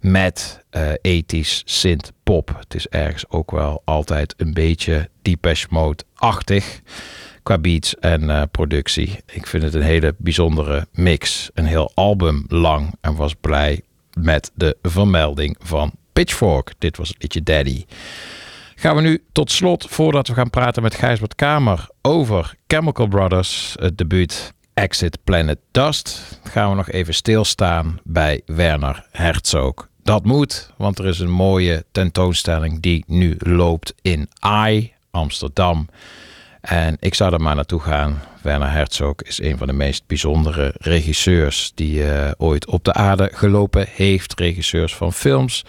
met ethisch synth-pop. Het is ergens ook wel altijd een beetje Depeche Mode-achtig qua beats en productie. Ik vind het een hele bijzondere mix. Een heel album lang en was blij met de vermelding van Pitchfork. Dit was het liedje Daddy. Gaan we nu tot slot, voordat we gaan praten met Gijsbert Kamer over Chemical Brothers, het debuut Exit Planet Dust, gaan we nog even stilstaan bij Werner Herzog. Dat moet, want er is een mooie tentoonstelling die nu loopt in AI, Amsterdam. En ik zou er maar naartoe gaan. Werner Herzog is een van de meest bijzondere regisseurs die ooit op de aarde gelopen heeft. Regisseurs van films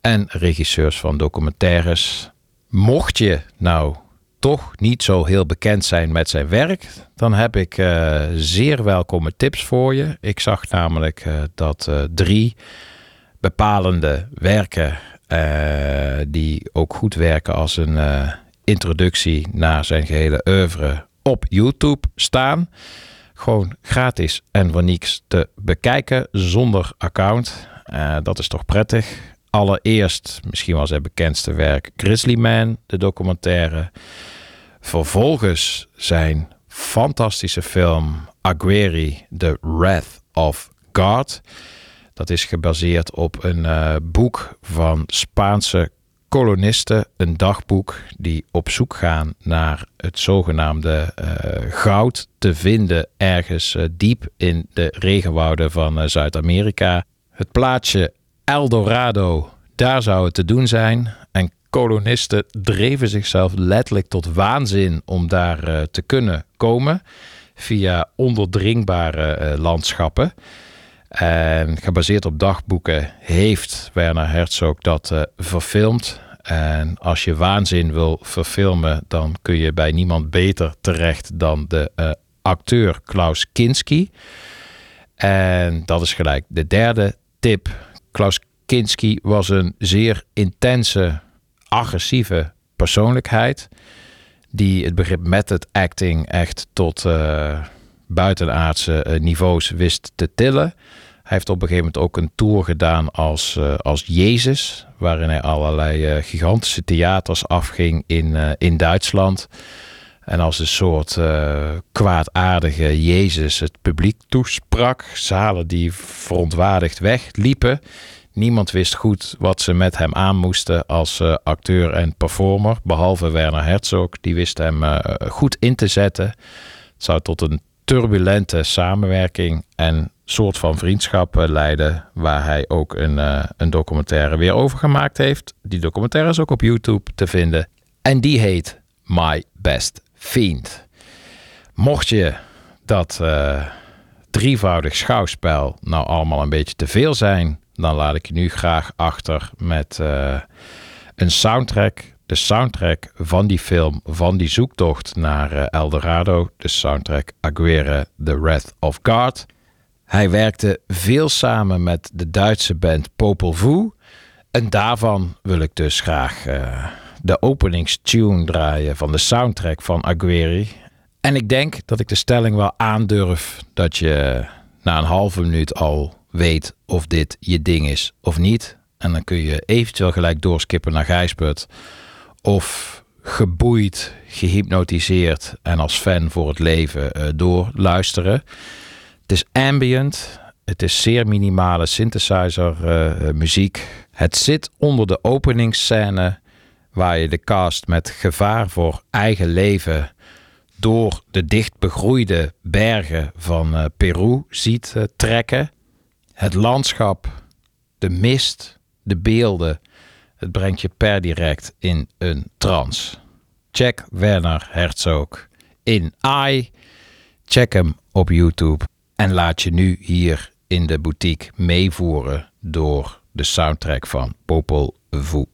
en regisseurs van documentaires. Mocht je nou toch niet zo heel bekend zijn met zijn werk, dan heb ik zeer welkome tips voor je. Ik zag namelijk dat 3 bepalende werken die ook goed werken als een introductie naar zijn gehele oeuvre op YouTube staan. Gewoon gratis en voor niks te bekijken zonder account. Dat is toch prettig. Allereerst, misschien wel zijn bekendste werk, Grizzly Man, de documentaire. Vervolgens zijn fantastische film Aguirre, The Wrath of God. Dat is gebaseerd op een boek van Spaanse kolonisten, een dagboek die op zoek gaan naar het zogenaamde goud te vinden ergens diep in de regenwouden van Zuid-Amerika. Het plaatsje El Dorado, daar zou het te doen zijn. En kolonisten dreven zichzelf letterlijk tot waanzin om daar te kunnen komen via ondoordringbare landschappen. En gebaseerd op dagboeken heeft Werner Herzog dat verfilmd. En als je waanzin wil verfilmen, dan kun je bij niemand beter terecht dan de acteur Klaus Kinski. En dat is gelijk de derde tip. Klaus Kinski was een zeer intense, agressieve persoonlijkheid die het begrip method acting echt tot buitenaardse niveaus wist te tillen. Hij heeft op een gegeven moment ook een tour gedaan als Jezus, waarin hij allerlei gigantische theaters afging in Duitsland. En als een soort kwaadaardige Jezus het publiek toesprak. Zalen die verontwaardigd wegliepen. Niemand wist goed wat ze met hem aan moesten als acteur en performer. Behalve Werner Herzog. Die wist hem goed in te zetten. Het zou tot een turbulente samenwerking en soort van vriendschap leiden. Waar hij ook een documentaire weer over gemaakt heeft. Die documentaire is ook op YouTube te vinden. En die heet My Best Fiend. Mocht je dat drievoudig schouwspel nou allemaal een beetje te veel zijn, dan laat ik je nu graag achter met een soundtrack. De soundtrack van die film, van die zoektocht naar El Dorado. De soundtrack Aguirre, The Wrath of God. Hij werkte veel samen met de Duitse band Popol Vuh. En daarvan wil ik dus graag de openingstune draaien van de soundtrack van Aguirre. En ik denk dat ik de stelling wel aandurf dat je na een halve minuut al weet of dit je ding is of niet. En dan kun je eventueel gelijk doorskippen naar Gijsbert. Of geboeid, gehypnotiseerd en als fan voor het leven doorluisteren. Het is ambient. Het is zeer minimale synthesizer muziek. Het zit onder de openingsscène, waar je de cast met gevaar voor eigen leven door de dichtbegroeide bergen van Peru ziet trekken. Het landschap, de mist, de beelden, het brengt je per direct in een trance. Check Werner Herzog in AI. Check hem op YouTube en laat je nu hier in de boutique meevoeren door de soundtrack van Popol Vuh.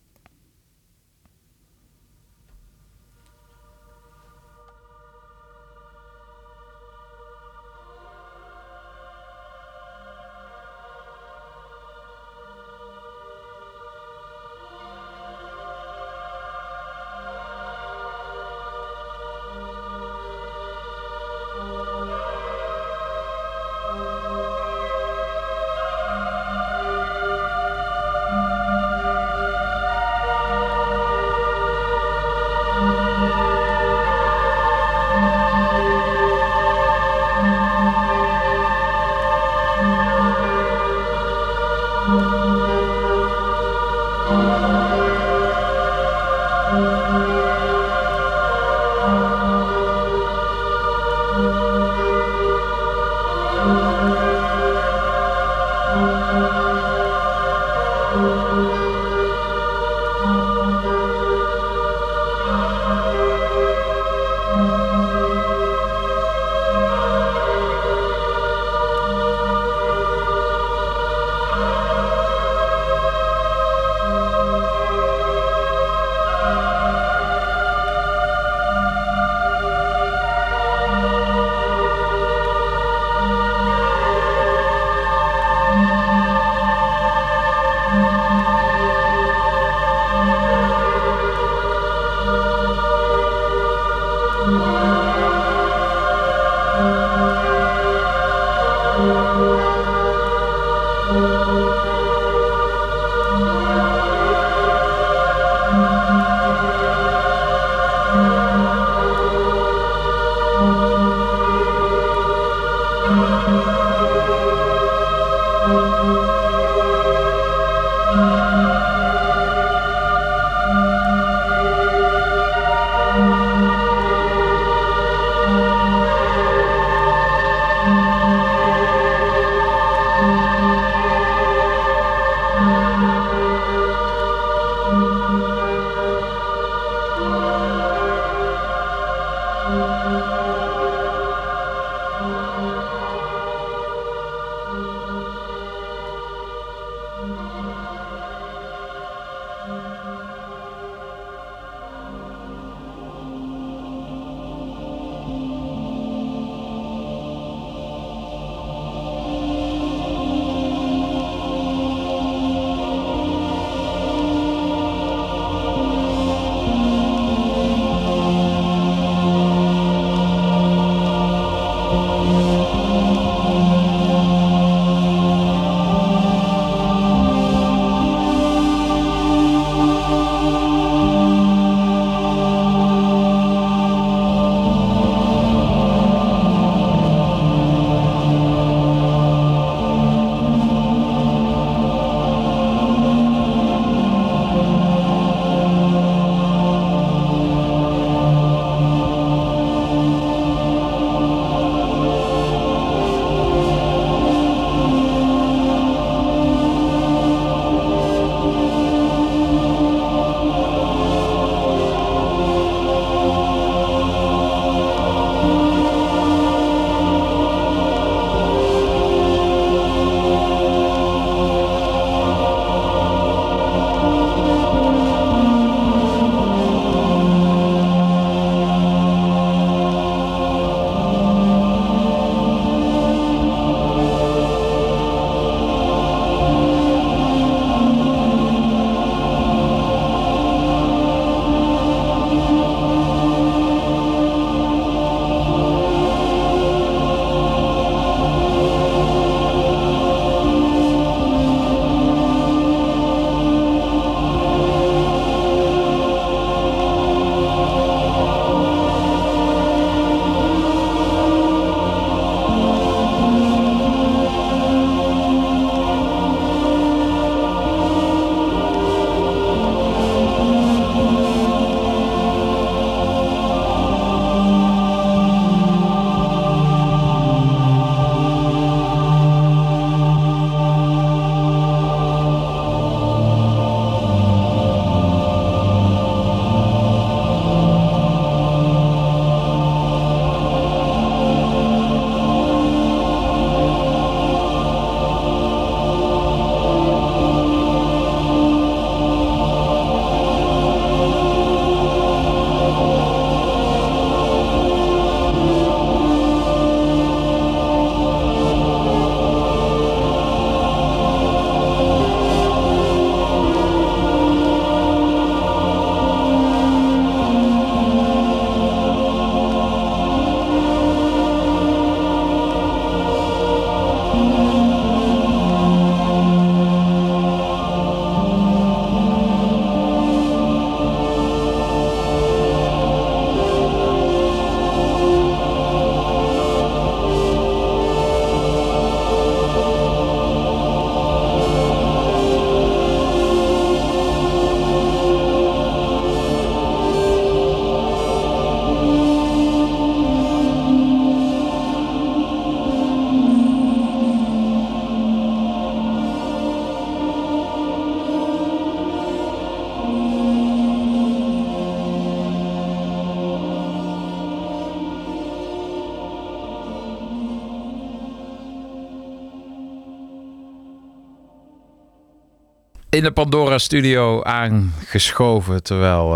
in de Pandora Studio aangeschoven, terwijl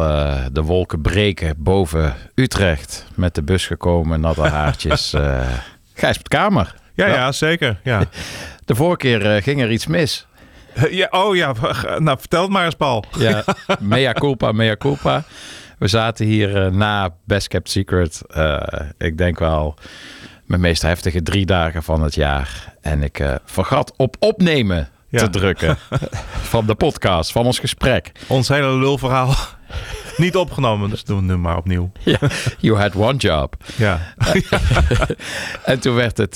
de wolken breken boven Utrecht. Met de bus gekomen, natte haartjes. Gijsbert Kamer. Ja, nou, ja, zeker. Ja. De vorige keer ging er iets mis. Ja, oh ja, nou vertel het maar eens, Paul. Ja, mea culpa, mea culpa. We zaten hier na Best Kept Secret, ik denk wel mijn meest heftige 3 dagen van het jaar. En ik vergat op opnemen te drukken van de podcast, van ons gesprek. Ons hele lulverhaal niet opgenomen, dus doen we nu maar opnieuw. Ja, you had one job. Ja. En toen werd het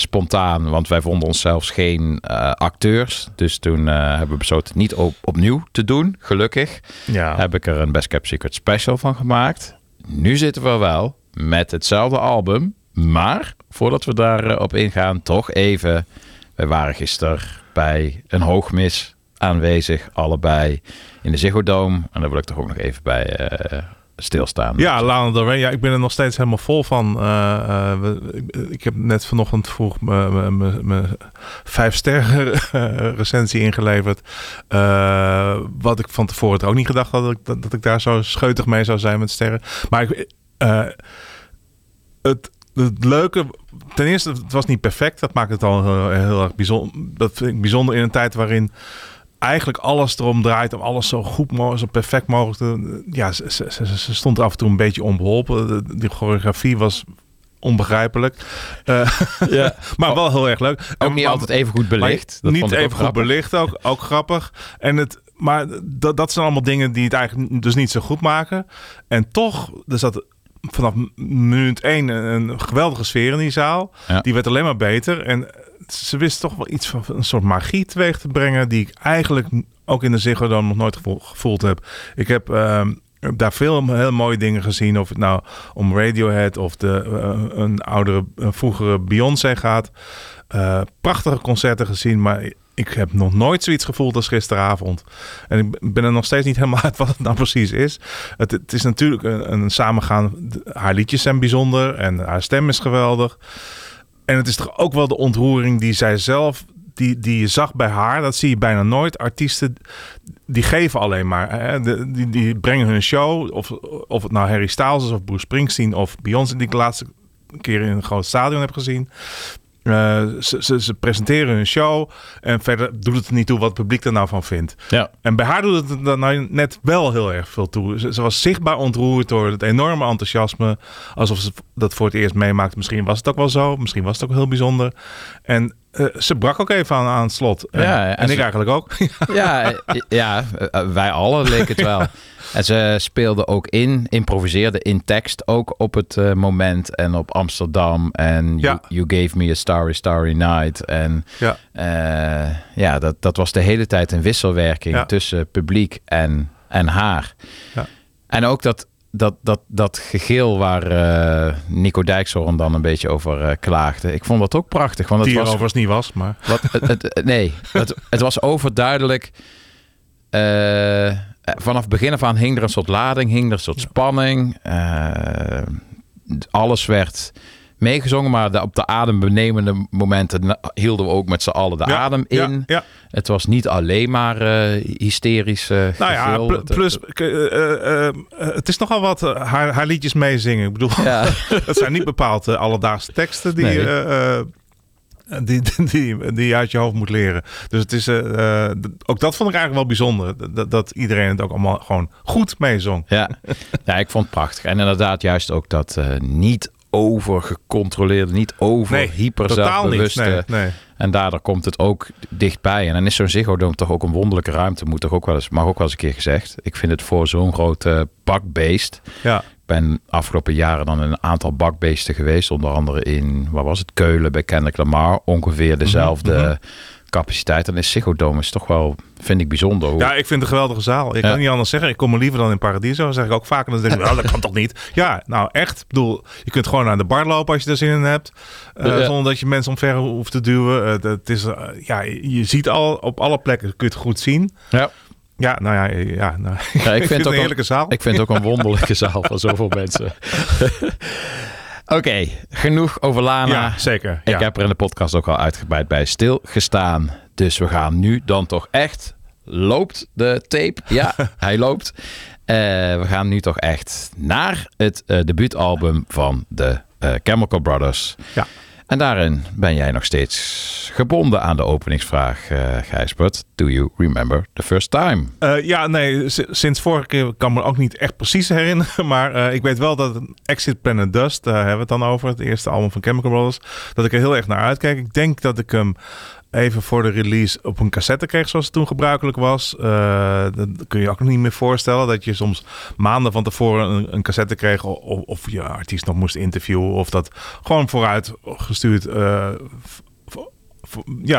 spontaan, want wij vonden onszelf geen acteurs. Dus toen hebben we besloten het niet opnieuw te doen, gelukkig. Ja. Heb ik er een Best Kept Secret special van gemaakt. Nu zitten we wel met hetzelfde album. Maar voordat we daarop ingaan, toch even. We waren gisteren bij een hoogmis aanwezig, allebei in de Ziggo Dome. En daar wil ik toch ook nog even bij stilstaan. Ja, Lana Del Rey. Ja, ik ben er nog steeds helemaal vol van. Ik heb net vanochtend vroeg mijn 5-sterren recensie ingeleverd. Wat ik van tevoren ook niet gedacht had, dat ik daar zo scheutig mee zou zijn met sterren. Maar het leuke, ten eerste, het was niet perfect. Dat maakt het al heel erg bijzonder. Dat vind ik bijzonder in een tijd waarin eigenlijk alles erom draait om alles zo goed mogelijk, zo perfect mogelijk te. Ja, ze stond af en toe een beetje onbeholpen. Die choreografie was onbegrijpelijk. Ja. Maar wel heel erg leuk. Ook niet altijd even goed belicht. Dat niet even goed belicht, ook grappig. En het. Maar dat zijn allemaal dingen die het eigenlijk dus niet zo goed maken. En toch, dus dat. Vanaf minuut 1 een geweldige sfeer in die zaal. Ja. Die werd alleen maar beter. En ze wist toch wel iets van een soort magie teweeg te brengen. Die ik eigenlijk ook in de Ziggo Dome nog nooit gevoeld heb. Ik heb daar veel heel mooie dingen gezien. Of het nou om Radiohead of een vroegere Beyoncé gaat. Prachtige concerten gezien. Maar ik heb nog nooit zoiets gevoeld als gisteravond. En ik ben er nog steeds niet helemaal uit wat het nou precies is. Het is natuurlijk een samengaan. Haar liedjes zijn bijzonder en haar stem is geweldig. En het is toch ook wel de ontroering die zij zelf, die je zag bij haar. Dat zie je bijna nooit. Artiesten, die geven alleen maar. Hè? Die brengen hun show. Of het nou Harry Styles is of Bruce Springsteen of Beyoncé, die ik de laatste keer in een groot stadion heb gezien. Ze presenteren hun show en verder doet het er niet toe wat het publiek er nou van vindt. Ja. En bij haar doet het er nou net wel heel erg veel toe. Ze was zichtbaar ontroerd door het enorme enthousiasme. Alsof ze dat voor het eerst meemaakte. Misschien was het ook wel zo. Misschien was het ook heel bijzonder. En ze brak ook even aan het slot. Ja, en ik eigenlijk ook. ja, wij allen leek het wel. Ja. En ze speelde ook improviseerde in tekst ook op het moment. En op Amsterdam. En You Gave Me a Starry, Starry Night. En dat was de hele tijd een wisselwerking tussen publiek en haar. Ja. En ook dat gegil waar Nico Dijkshoorn dan een beetje over klaagde. Ik vond dat ook prachtig. Want het was niet was, maar. Het was overduidelijk. Vanaf begin af aan hing er een soort lading, hing er een soort spanning. Alles werd meegezongen, maar op de adembenemende momenten hielden we ook met z'n allen de adem in. Ja, ja. Het was niet alleen maar hysterisch gevul. Ja, plus het is nogal wat haar liedjes meezingen. Ik bedoel, het zijn niet bepaald alledaagse teksten die. Nee. Die je uit je hoofd moet leren. Dus het is, ook dat vond ik eigenlijk wel bijzonder. Dat iedereen het ook allemaal gewoon goed meezong. Ja, ik vond het prachtig. En inderdaad juist ook dat niet overgecontroleerde, niet over hyper zelfbewuste. Nee. En daardoor komt het ook dichtbij. En dan is zo'n Ziggo Dome toch ook een wonderlijke ruimte. Moet toch ook wel eens, mag ook wel eens een keer gezegd. Ik vind het voor zo'n groot bakbeest. Ja. Ben afgelopen jaren dan een aantal bakbeesten geweest. Onder andere in, wat was het, Keulen bij Kendrick Lamar. Ongeveer dezelfde capaciteit. Dan is Ziggo Dome toch wel, vind ik, bijzonder. Hoor. Ja, ik vind het een geweldige zaal. Ik kan niet anders zeggen. Ik kom er liever dan in Paradiso. Dat zeg ik ook vaak. En dan denk ik, dat kan toch niet? Ja, nou echt. Ik bedoel, je kunt gewoon naar de bar lopen als je er zin in hebt. Zonder dat je mensen omver hoeft te duwen. Je ziet al, op alle plekken kun je het goed zien. Ja. Ja, nou ja. Ik vind het ook een heerlijke zaal. Ik vind het ook een wonderlijke zaal van zoveel mensen. Oké, genoeg over Lana. Ja, zeker. Ik heb er in de podcast ook al uitgebreid bij stilgestaan. Dus we gaan nu dan toch echt loopt de tape. Ja, hij loopt. We gaan nu toch echt naar het debuutalbum van de Chemical Brothers. Ja. En daarin ben jij nog steeds gebonden aan de openingsvraag, Gijsbert. Do you remember the first time? Sinds vorige keer kan ik me ook niet echt precies herinneren. Maar ik weet wel dat Exit Planet Dust, daar hebben we het dan over. Het eerste album van Chemical Brothers. Dat ik er heel erg naar uitkijk. Ik denk dat ik hem even voor de release op een cassette kreeg, zoals het toen gebruikelijk was. Dat kun je ook nog niet meer voorstellen. Dat je soms maanden van tevoren een cassette kreeg. Of je artiest nog moest interviewen. Of dat gewoon vooruit gestuurd.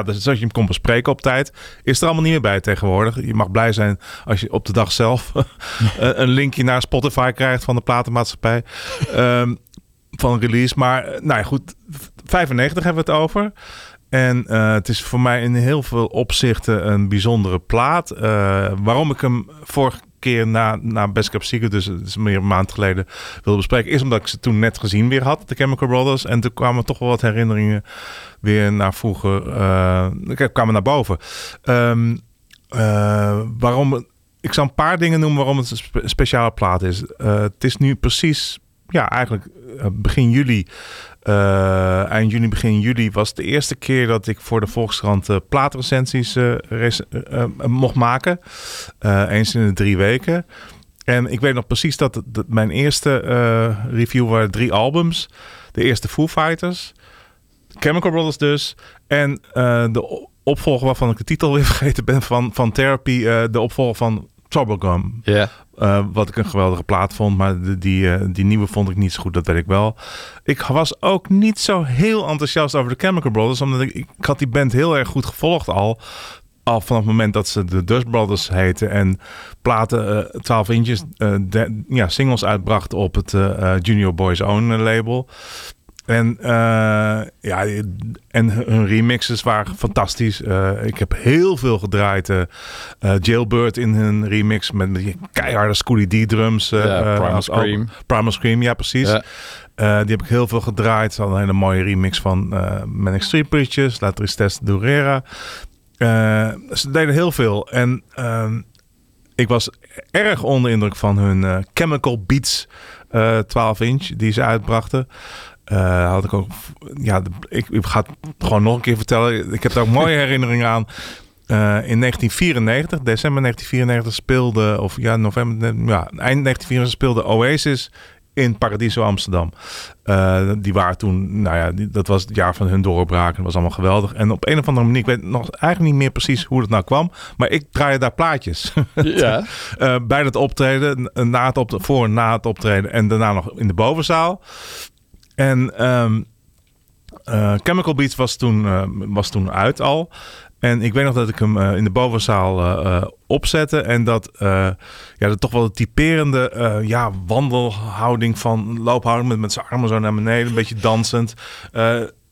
Dus dat je hem kon bespreken op tijd. Is er allemaal niet meer bij tegenwoordig. Je mag blij zijn als je op de dag zelf een linkje naar Spotify krijgt van de platenmaatschappij. Van release. Maar nou ja, goed. 95 hebben we het over. En het is voor mij in heel veel opzichten een bijzondere plaat. Waarom ik hem vorige keer na Best Kept Secret, dus het is meer een maand geleden, wilde bespreken, is omdat ik ze toen net gezien weer had, de Chemical Brothers. En toen kwamen toch wel wat herinneringen weer naar vroeger. Kwamen naar boven. Waarom? Ik zal een paar dingen noemen waarom het een speciale plaat is. Het is nu precies, eigenlijk begin juli. Eind juni, begin juli was de eerste keer dat ik voor de Volkskrant plaatrecensies mocht maken. Eens in de 3 weken. En ik weet nog precies dat mijn eerste review waren 3 albums. De eerste Foo Fighters, Chemical Brothers dus. En de opvolger waarvan ik de titel weer vergeten ben van Therapy. De opvolger van Troublegum. Yeah. Wat ik een geweldige plaat vond. Maar die nieuwe vond ik niet zo goed. Dat weet ik wel. Ik was ook niet zo heel enthousiast over de Chemical Brothers. Omdat ik had die band heel erg goed gevolgd al vanaf het moment dat ze de Dust Brothers heten en platen 12 inches singles uitbrachten op het Junior Boys Own label. En hun remixes waren fantastisch. Ik heb heel veel gedraaid. Jailbird in hun remix met die keiharde Scooby-D drums. Primal Scream. Primal Scream, ja precies. Ja. Die heb ik heel veel gedraaid. Ze hadden een hele mooie remix van Manic Street Preachers, La Tristesse Durera. Ze deden heel veel. En ik was erg onder indruk van hun Chemical Beats 12 inch die ze uitbrachten. Had ik ook. Ik ga het gewoon nog een keer vertellen. Ik heb daar ook mooie herinneringen aan. In 1994, december 1994 speelde, eind 1994 speelde Oasis in Paradiso Amsterdam. Die waren toen, dat was het jaar van hun doorbraak. Dat was allemaal geweldig. En op een of andere manier, ik weet nog eigenlijk niet meer precies hoe dat nou kwam. Maar ik draaide daar plaatjes. Ja. Bij het optreden, voor en na het optreden. En daarna nog in de bovenzaal. En Chemical Beats was toen uit al. En ik weet nog dat ik hem in de bovenzaal opzette. En dat dat toch wel de typerende wandelhouding van loophouding met zijn armen zo naar beneden. Een beetje dansend.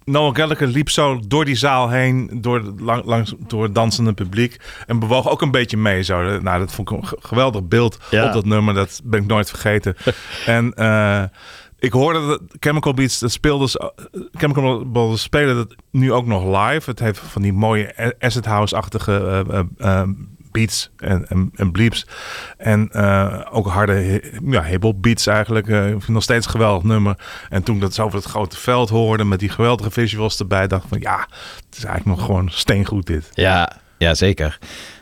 Noel Gallagher liep zo door die zaal heen, door het dansende publiek. En bewoog ook een beetje mee. Zo. Nou, dat vond ik een geweldig beeld op dat nummer. Dat ben ik nooit vergeten. En ik hoorde dat Chemical Beats, Chemical Brothers spelen dat nu ook nog live. Het heeft van die mooie acid house-achtige beats en bleeps. En ook harde hiphop beats eigenlijk. Nog steeds een geweldig nummer. En toen ik dat zo over het grote veld hoorde met die geweldige visuals erbij, dacht ik van het is eigenlijk nog gewoon steengoed dit. Ja, zeker.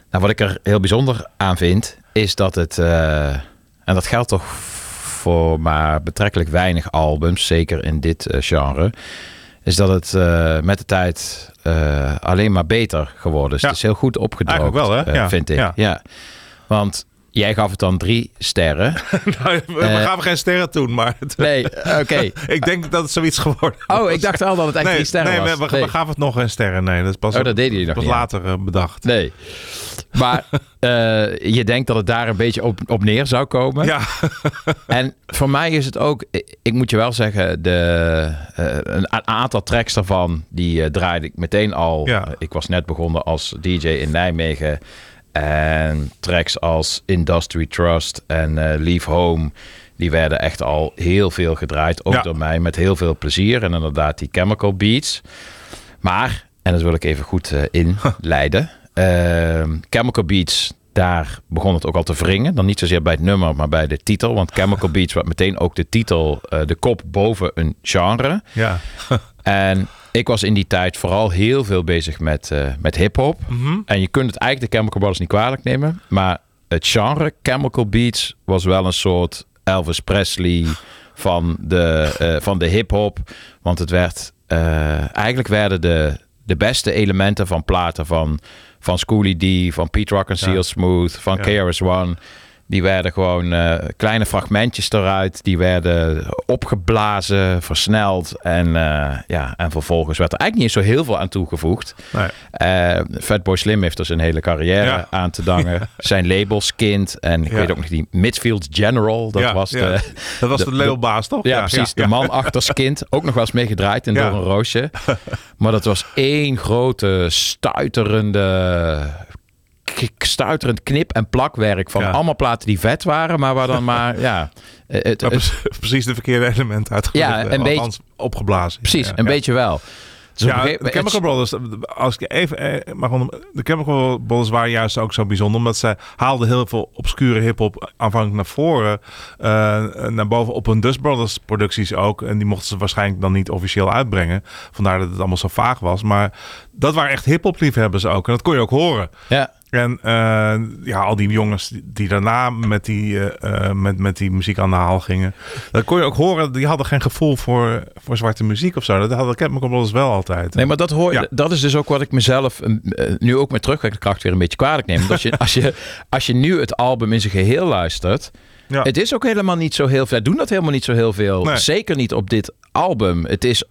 Nou, wat ik er heel bijzonder aan vind, is dat het, en dat geldt toch voor maar betrekkelijk weinig albums, zeker in dit genre, is dat het met de tijd alleen maar beter geworden is. Ja. Het is heel goed opgedroogd, eigenlijk wel, hè? Vind ik. Ja. Want jij gaf het dan 3 sterren. We gaven geen sterren toen, maar nee, oké. Ik denk dat het zoiets geworden was. Oh, ik dacht al dat het echt 3 sterren was. We gaven het nog geen sterren. Nee, dat is pas, dat deden jullie nog niet later bedacht. Nee. Maar je denkt dat het daar een beetje op neer zou komen. Ja. En voor mij is het ook, ik moet je wel zeggen, een aantal tracks daarvan, die draaide ik meteen al. Ja. Ik was net begonnen als DJ in Nijmegen. En tracks als Industry Trust en Leave Home, die werden echt al heel veel gedraaid. Ook door mij met heel veel plezier. En inderdaad die Chemical Beats. Maar, en dat wil ik even goed inleiden. Chemical Beats, daar begon het ook al te wringen. Dan niet zozeer bij het nummer, maar bij de titel. Want Chemical Beats werd meteen ook de titel, de kop boven een genre. Ja. En ik was in die tijd vooral heel veel bezig met hip-hop. Mm-hmm. En je kunt het eigenlijk de Chemical Brothers niet kwalijk nemen. Maar het genre Chemical Beats was wel een soort Elvis Presley van de hip-hop. Want het werd eigenlijk werden de beste elementen van platen van Schoolie D, van Pete Rock and Seal Smooth, van KRS-One. Die werden gewoon kleine fragmentjes eruit. Die werden opgeblazen, versneld. En vervolgens werd er eigenlijk niet zo heel veel aan toegevoegd. Nee. Fatboy Slim heeft er zijn hele carrière aan te danken. Ja. Zijn labelskind. En ik weet ook nog die Midfield General. Dat was de labelbaas, toch? Ja, precies. Ja. De man achter Skint. Ook nog wel eens meegedraaid in Door een Roosje. Maar dat was één grote stuiterend knip- en plakwerk van allemaal platen die vet waren, maar waar dan maar... precies de verkeerde elementen uitgelegd. Ja, een beetje... Opgeblazen. Precies, een beetje wel. Dus de Chemical Brothers, de Chemical Brothers waren juist ook zo bijzonder, omdat zij haalden heel veel obscure hip-hop aanvankelijk naar voren, naar boven op hun Dust Brothers producties ook. En die mochten ze waarschijnlijk dan niet officieel uitbrengen. Vandaar dat het allemaal zo vaag was. Maar dat waren echt hip-hop liefhebbers ook. En dat kon je ook horen. Ja. En al die jongens die daarna met die muziek aan de haal gingen. Dat kon je ook horen. Die hadden geen gevoel voor zwarte muziek of zo. Dat had Chemical Brothers wel altijd. Nee, maar dat hoor je. Ja. Dat is dus ook wat ik mezelf nu ook met terugwerkende kracht weer een beetje kwalijk neem. Als je nu het album in zijn geheel luistert. Ja. Het is ook helemaal niet zo heel veel. Zij doen dat helemaal niet zo heel veel. Nee. Zeker niet op dit album. Het is,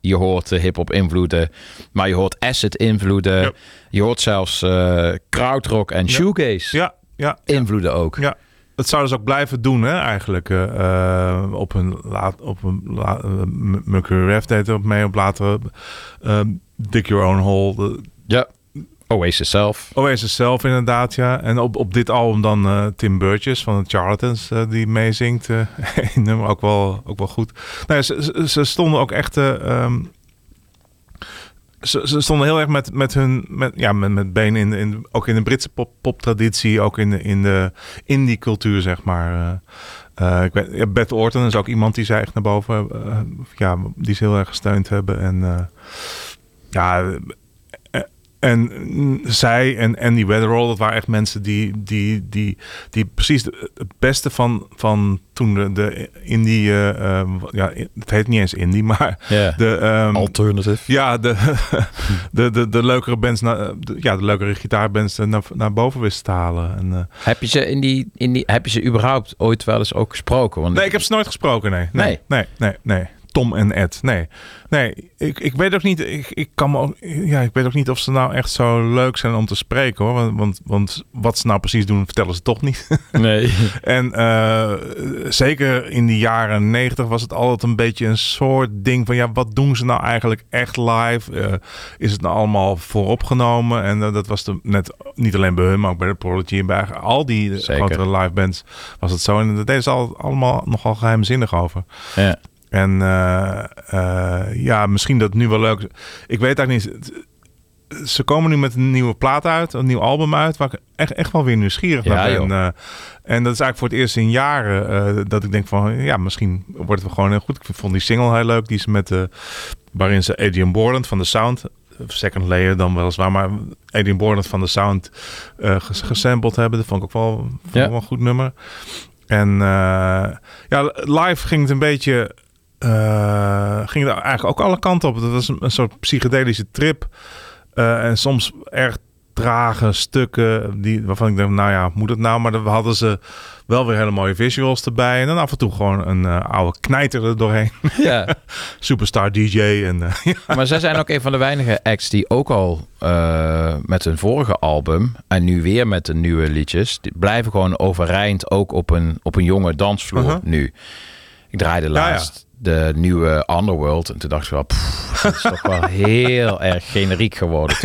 je hoort de hip-hop invloeden. Maar je hoort acid invloeden. Ja. Je hoort zelfs krautrock en shoegaze invloeden ook. Ja. Dat zouden ze ook blijven doen, hè, eigenlijk. Mercury Rev deed er mee op later. Dig Your Own Hole. Oasis zelf. Oasis zelf, inderdaad, ja. En op dit album dan Tim Burgess van de Charlatans, die meezingt. Een nummer ook wel goed. Nou, ze stonden ook echt... Ze stonden heel erg met hun benen in ook in de Britse poptraditie, ook in de indie cultuur, zeg maar. Beth Orton is ook iemand die zij echt naar boven... die ze heel erg gesteund hebben. En en zij en Andy Weatherall, dat waren echt mensen die precies het beste van toen de indie... het heet niet eens indie, maar... Yeah. Alternative. Ja, de leukere bands, de leukere gitaarbands naar boven wisten te halen. En, heb je ze überhaupt ooit wel eens ook gesproken? Want nee, ik heb ze nooit gesproken, nee. Tom en Ed. Nee. Ik weet ook niet. Ik weet ook niet of ze nou echt zo leuk zijn om te spreken, hoor. Want wat ze nou precies doen, vertellen ze toch niet. Nee. En zeker in de jaren 90 was het altijd een beetje een soort ding van wat doen ze nou eigenlijk echt live? Is het nou allemaal vooropgenomen? En dat was net niet alleen bij hun, maar ook bij de Prodigy en bij al die grotere live bands was het zo. En dat deden ze allemaal nogal geheimzinnig over. Ja. En misschien dat nu wel leuk. Ik weet eigenlijk niet. Ze komen nu met een nieuwe plaat uit, een nieuw album uit, waar ik echt wel weer nieuwsgierig naar ben. En dat is eigenlijk voor het eerst in jaren dat ik denk van, misschien wordt het gewoon heel goed. Ik vond die single heel leuk, die ze waarin ze Adrian Borland van The Sound, Second Layer dan weliswaar, maar Adrian Borland van The Sound gesampled hebben. Dat vond ik ook wel een goed nummer. En live ging het een beetje... ging er eigenlijk ook alle kanten op. Dat was een soort psychedelische trip. En soms erg trage stukken. Waarvan ik denk, moet het nou? Maar dan hadden ze wel weer hele mooie visuals erbij. En dan af en toe gewoon een oude knijter er doorheen. Ja. Superstar DJ. Maar zij zijn ook een van de weinige acts die ook al met hun vorige album... en nu weer met de nieuwe liedjes... die blijven gewoon overeind ook op een jonge dansvloer nu. Ik draaide laatst... de nieuwe Underworld. En toen dacht ik wel... dat is toch wel heel erg generiek geworden.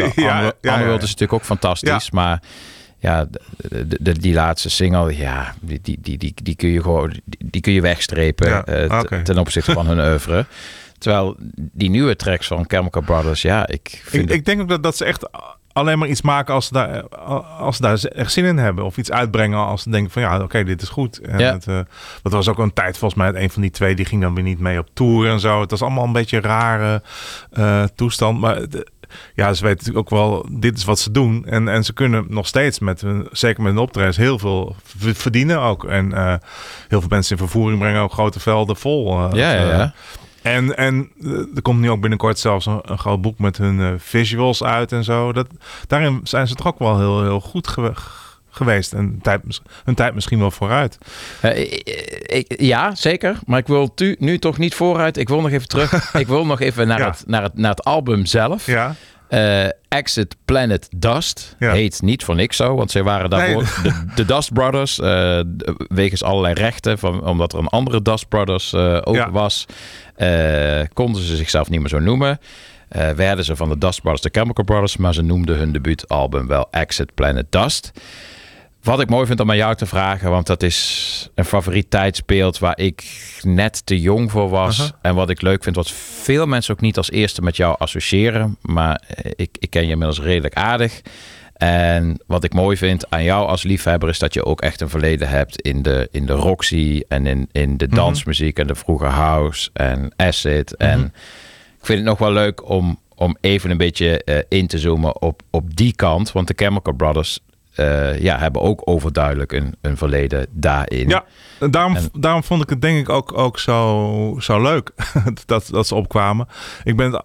Underworld is natuurlijk ook fantastisch. Ja. Maar die laatste single... die kun je gewoon... die kun je wegstrepen. Ten opzichte van hun oeuvre. Terwijl die nieuwe tracks van Chemical Brothers... Ik denk ook dat ze echt... alleen maar iets maken als ze daar echt zin in hebben. Of iets uitbrengen als ze denken van ja, oké, dit is goed. En ja. Dat was ook een tijd volgens mij. Een van die twee die ging dan weer niet mee op tour en zo. Het was allemaal een beetje een rare toestand. Maar ja, ze weten natuurlijk ook wel, dit is wat ze doen. En ze kunnen nog steeds, zeker met hun optredens, heel veel verdienen ook. En heel veel mensen in vervoering brengen ook grote velden vol. En er komt nu ook binnenkort zelfs een groot boek met hun visuals uit en zo. Daarin zijn ze toch ook wel heel, heel goed geweest. En hun tijd misschien wel vooruit. Ja, zeker. Maar ik wil nu toch niet vooruit. Ik wil nog even terug. Ik wil nog even naar het album zelf. Ja. Exit Planet Dust heet niet voor niks zo, want zij waren daarvoor de Dust Brothers wegens allerlei rechten, omdat er een andere Dust Brothers over was, konden ze zichzelf niet meer zo noemen. Werden ze van de Dust Brothers de Chemical Brothers, maar ze noemden hun debuutalbum wel Exit Planet Dust. Wat ik mooi vind om aan jou te vragen, want dat is een favoriet tijdsbeeld waar ik net te jong voor was. Uh-huh. En wat ik leuk vind, wat veel mensen ook niet als eerste met jou associëren. Maar ik ken je inmiddels redelijk aardig. En wat ik mooi vind aan jou als liefhebber is dat je ook echt een verleden hebt in de Roxy en in de dansmuziek en de vroege house en acid. Uh-huh. En ik vind het nog wel leuk om even een beetje in te zoomen op die kant. Want de Chemical Brothers hebben ook overduidelijk een verleden daarin. Ja, daarom vond ik het denk ik ook zo leuk dat ze opkwamen. Ik ben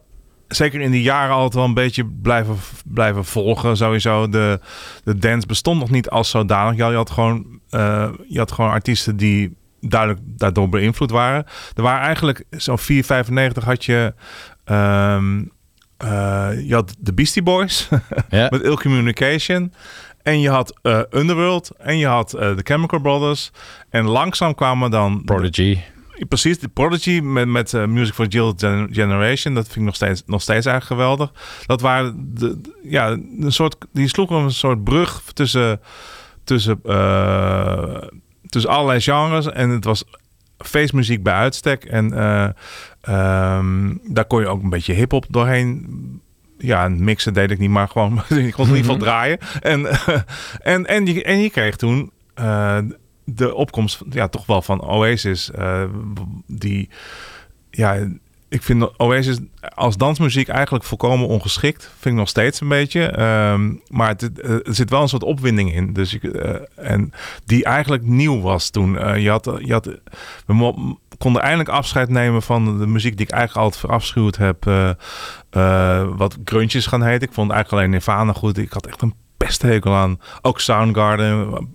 zeker in die jaren altijd wel een beetje blijven volgen sowieso. De dance bestond nog niet als zodanig. Je had gewoon artiesten die duidelijk daardoor beïnvloed waren. Er waren eigenlijk zo'n 4,95 had je... je had de Beastie Boys met Ill Communication... En je had Underworld. En je had The Chemical Brothers. En langzaam kwamen dan... Prodigy. De Prodigy met Music for the Generation. Dat vind ik nog steeds eigenlijk geweldig. Dat waren die sloegen een soort brug tussen allerlei genres. En het was feestmuziek bij uitstek. En daar kon je ook een beetje hiphop doorheen... Ja, mixen deed ik niet, maar gewoon... Ik kon in ieder geval draaien. En je kreeg toen de opkomst... Ja, toch wel van Oasis. Ik vind Oasis als dansmuziek eigenlijk volkomen ongeschikt. Vind ik nog steeds een beetje. Maar er zit wel een soort opwinding in. Dus en die eigenlijk nieuw was toen. We konden eindelijk afscheid nemen van de muziek die ik eigenlijk altijd verafschuwd heb. Wat grunges gaan heten. Ik vond eigenlijk alleen Nirvana goed. Ik had echt een pesthekel aan. Ook Soundgarden.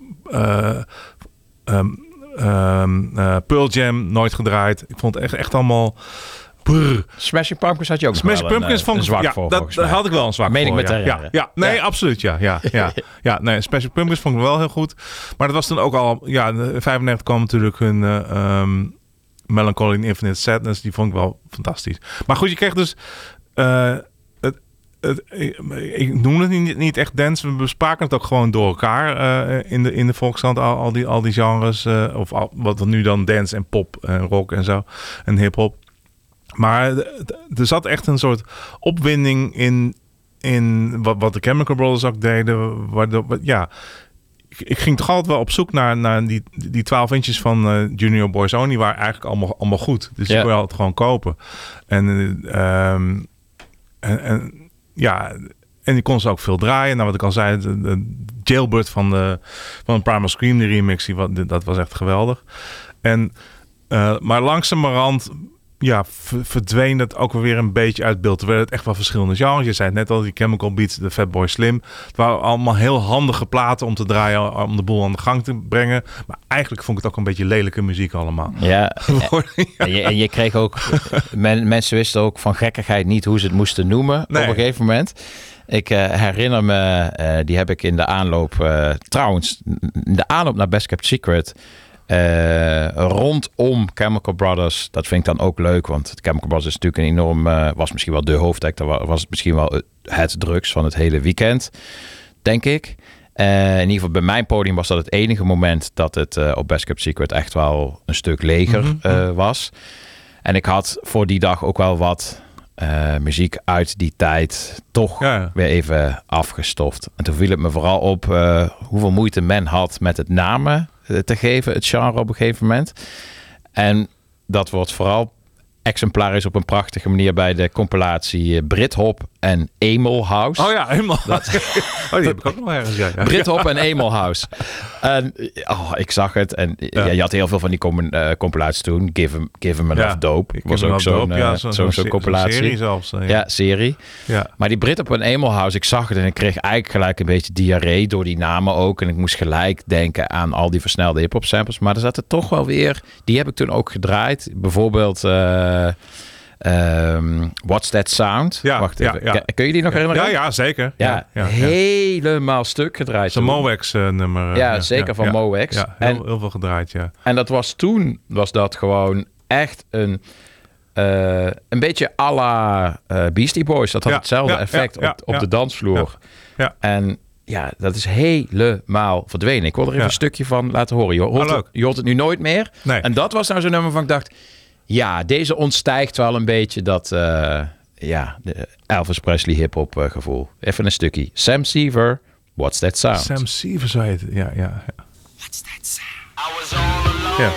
Pearl Jam, nooit gedraaid. Ik vond het echt allemaal... Smashing Pumpkins had je ook een zwak voor. Dat had ik wel een zwak voor. Absoluut. Smashing Pumpkins vond ik wel heel goed. Maar dat was toen ook al... Ja, in 1995 kwam natuurlijk hun... Melancholy and Infinite Sadness. Die vond ik wel fantastisch. Maar goed, je kreeg dus... ik noem het niet echt dance. We bespraken het ook gewoon door elkaar in de volkskrant. Al die genres. Wat nu dan dance en pop en rock en zo. En hiphop. Maar er zat echt een soort opwinding in wat de Chemical Brothers ook deden. Ik ging toch altijd wel op zoek naar die 12 inches van Junior Boys Only. Waren eigenlijk allemaal goed. Dus die kon je altijd gewoon kopen. En die kon ze ook veel draaien. Nou, wat ik al zei, de Jailbird van Primal Scream, de remix, dat was echt geweldig. Maar langzamerhand... Ja, verdween dat ook weer een beetje uit beeld. Er werden het echt wel verschillende genres. Je zei het net al, die Chemical Beats, de Fatboy Slim. Het waren allemaal heel handige platen om te draaien, om de boel aan de gang te brengen. Maar eigenlijk vond ik het ook een beetje lelijke muziek allemaal. Ja, en je kreeg ook... mensen wisten ook van gekkigheid niet hoe ze het moesten noemen op een gegeven moment. Ik herinner me, die heb ik in de aanloop... trouwens, in de aanloop naar Best Kept Secret... rondom Chemical Brothers, dat vind ik dan ook leuk, want Chemical Brothers is natuurlijk een enorm, was misschien wel de hoofdact, was het misschien wel het drugs van het hele weekend, denk ik. In ieder geval bij mijn podium was dat het enige moment dat het op Best Kept Secret echt wel een stuk leger was. En ik had voor die dag ook wel wat muziek uit die tijd toch weer even afgestoft. En toen viel het me vooral op hoeveel moeite men had met het namen te geven, het genre op een gegeven moment. En dat wordt vooral exemplarisch op een prachtige manier bij de compilatie Britpop en Emil House. Oh ja, Emil House. Oh, die heb ik ook nog ergens. Ja. Britpop en Emil House. En, ik zag het. En ja, je had heel veel van die compilaties toen. Give 'em Enough Dope. Was ook zo'n compilatie. Serie zelfs. Ja, serie. Ja. Maar die Britpop en Emil House, ik zag het en ik kreeg eigenlijk gelijk een beetje diarree door die namen ook. En ik moest gelijk denken aan al die versnelde hip-hop samples. Maar er zaten toch wel weer... Die heb ik toen ook gedraaid. Bijvoorbeeld... What's That Sound? Ja, wacht even. Ja, ja. Kun je die nog herinneren? Ja, zeker. Ja, helemaal stuk gedraaid. Zo'n Mowax-nummer. Zeker, van Mowax. Ja, heel veel gedraaid, ja. En dat was toen, was dat gewoon echt een beetje à la Beastie Boys. Dat had hetzelfde effect op de dansvloer. Ja. En ja, dat is helemaal verdwenen. Ik wil er even een stukje van laten horen. Je hoort het nu nooit meer. Nee. En dat was nou zo'n nummer van ik dacht... Ja, deze ontstijgt wel een beetje dat Elvis Presley hip-hop gevoel. Even een stukje. Sam Seaver, What's That Sound? Sam Seaver zei het, ja. What's that sound? I was all alone,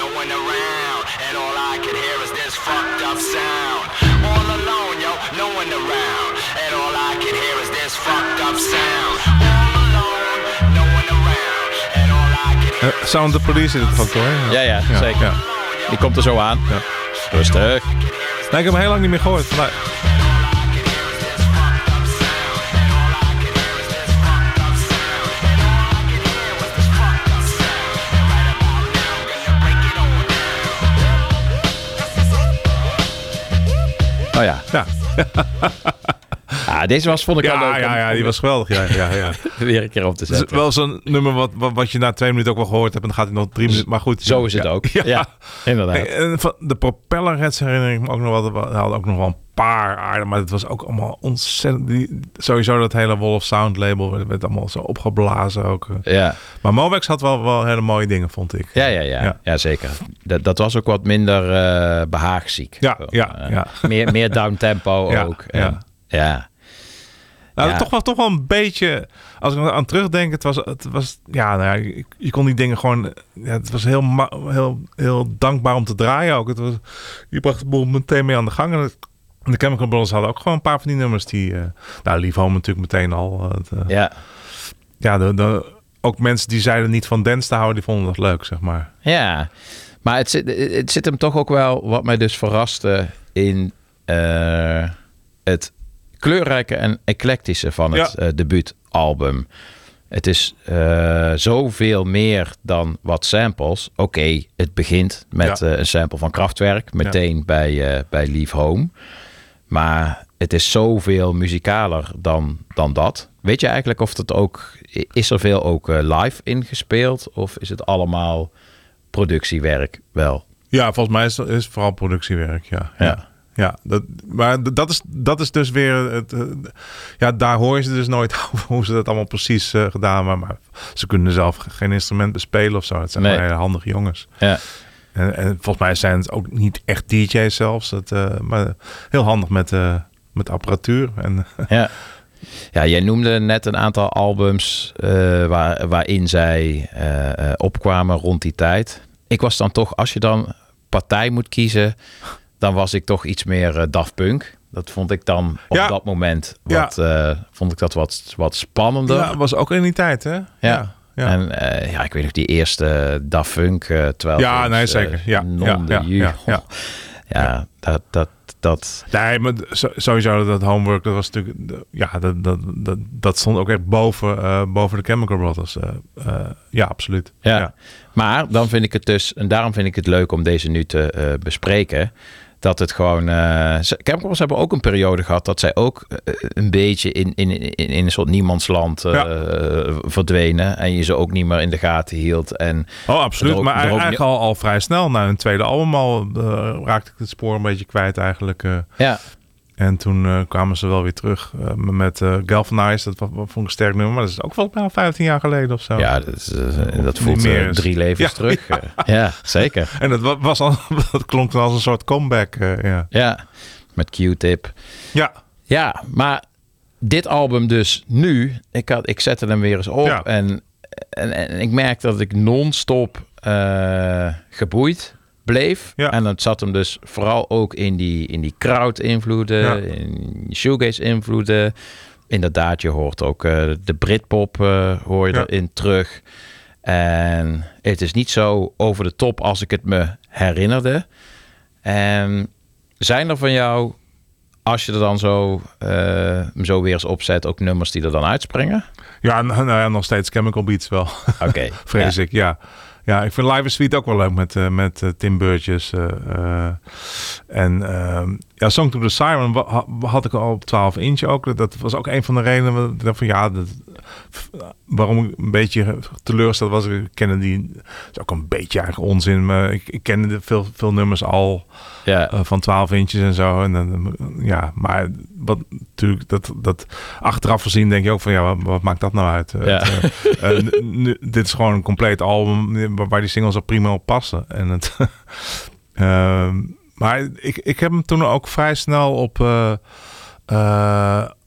no one around. And all I could hear is this fucked up sound. All alone, yo, no one around. And all I could hear is this fucked up sound. All alone, no one around. And all I could hear is Sound the Police in het ook hoor. Ja, zeker. Ja. Die komt er zo aan. Ja. Rustig. Nee, ik heb hem heel lang niet meer gehoord. Maar... Oh ja. Deze was, vond ik wel leuk. Ja, die was geweldig. Ja. Weer een keer op te zetten. Het is wel zo'n nummer wat je na 2 minuten ook wel gehoord hebt. En dan gaat hij nog 3 minuten. Maar goed. Zo is het ook. Ja, inderdaad. En van de Propellerheads herinner ik me ook nog wel. We hadden ook nog wel een paar aarden. Maar het was ook allemaal ontzettend... Sowieso dat hele Wolf Sound label werd allemaal zo opgeblazen ook. Ja. Maar Mowax had wel hele mooie dingen, vond ik. Ja, zeker. Dat was ook wat minder behaagziek. Ja. Meer downtempo ook. Ja. Nou, toch wel een beetje... Als ik aan terugdenk, het was... je kon die dingen gewoon... Ja, het was heel dankbaar om te draaien ook. Het was, je bracht de boel meteen mee aan de gang. En de Chemical Brothers hadden ook gewoon een paar van die nummers die... Lief Home natuurlijk meteen al. Ook mensen die zeiden niet van dance te houden, die vonden dat leuk, zeg maar. Ja, maar het zit hem toch ook wel... Wat mij dus verraste in het... kleurrijke en eclectische van het debuutalbum. Het is zoveel meer dan wat samples. Oké, het begint met een sample van Kraftwerk. Meteen bij Leave Home. Maar het is zoveel muzikaler dan dat. Weet je eigenlijk of dat ook... Is er veel ook live ingespeeld? Of is het allemaal productiewerk wel? Ja, volgens mij is het vooral productiewerk, ja. Ja, dat is dus weer... daar hoor je ze dus nooit over hoe ze dat allemaal precies gedaan hebben. Maar ze kunnen zelf geen instrument bespelen of zo. Het zijn hele handige jongens. Ja. En volgens mij zijn het ook niet echt DJ's zelfs. Maar heel handig met apparatuur. En, ja, jij noemde net een aantal albums waarin zij opkwamen rond die tijd. Ik was dan toch, als je dan partij moet kiezen... Dan was ik toch iets meer Daft Punk. Dat vond ik dan op dat moment wat spannender. Ja, was ook in die tijd, hè? Ja. En ik weet nog die eerste Daft Punk 12. Ja, nee, zeker. Dat. Nee, maar sowieso dat homework, dat was natuurlijk... Dat stond ook echt boven de Chemical Brothers. Absoluut. Ja. Maar dan vind ik het dus... En daarom vind ik het leuk om deze nu te bespreken. Dat het gewoon... Chemical Brothers hebben ook een periode gehad... dat zij ook een beetje in een soort niemandsland verdwenen. En je ze ook niet meer in de gaten hield. En absoluut. Maar eigenlijk al vrij snel. Na hun tweede album al raakte ik het spoor een beetje kwijt eigenlijk. Ja. En toen kwamen ze wel weer terug met Galvanize. Dat vond ik een sterk nummer. Maar dat is ook wel 15 jaar geleden of zo. Ja, dat voelt meer 3 levens terug. Ja, zeker. En dat klonk dan als een soort comeback. met Q-Tip. Ja. Ja, maar dit album dus nu, ik zette hem weer eens op. Ja. En ik merk dat ik non-stop geboeid bleef. Ja. En dat zat hem dus vooral ook in die crowd-invloeden, ja, in shoegaze-invloeden. Inderdaad, je hoort ook de Britpop hoor je erin terug. En het is niet zo over de top als ik het me herinnerde. En zijn er van jou, als je er dan zo weer eens opzet, ook nummers die er dan uitspringen? Ja, nog steeds Chemical Beats wel. Oké. Vrees ik, ja. Ja, ik vind Live is Sweet ook wel leuk met Tim Burgess. En Song to the Siren had ik al op 12 inch ook. Dat was ook een van de redenen van waarom ik een beetje teleurgesteld was. Ik kende die, is ook een beetje eigenlijk onzin, maar ik kende veel nummers al van 12 inches en zo. Maar wat natuurlijk dat achteraf gezien denk je ook van wat maakt dat nou uit? Ja. Dit is gewoon een compleet album waar die singles al prima op passen. En het maar ik heb hem toen ook vrij snel op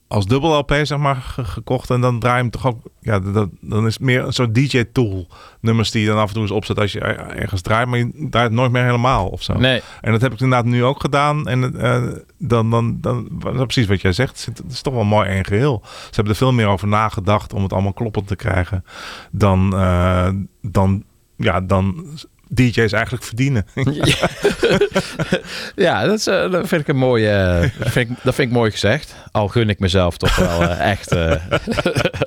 als dubbel LP zeg maar gekocht. En dan draai je hem toch ook... Ja, dan is het meer een soort DJ-tool. Nummers die je dan af en toe eens opzet als je ergens draait. Maar je draait nooit meer helemaal of zo. Nee. En dat heb ik inderdaad nu ook gedaan. En dan precies wat jij zegt. Het is toch wel mooi en geheel. Ze hebben er veel meer over nagedacht om het allemaal kloppend te krijgen. Dan DJ's eigenlijk verdienen. Ja, dat vind ik een mooie. Dat vind ik mooi gezegd. Al gun ik mezelf toch wel echt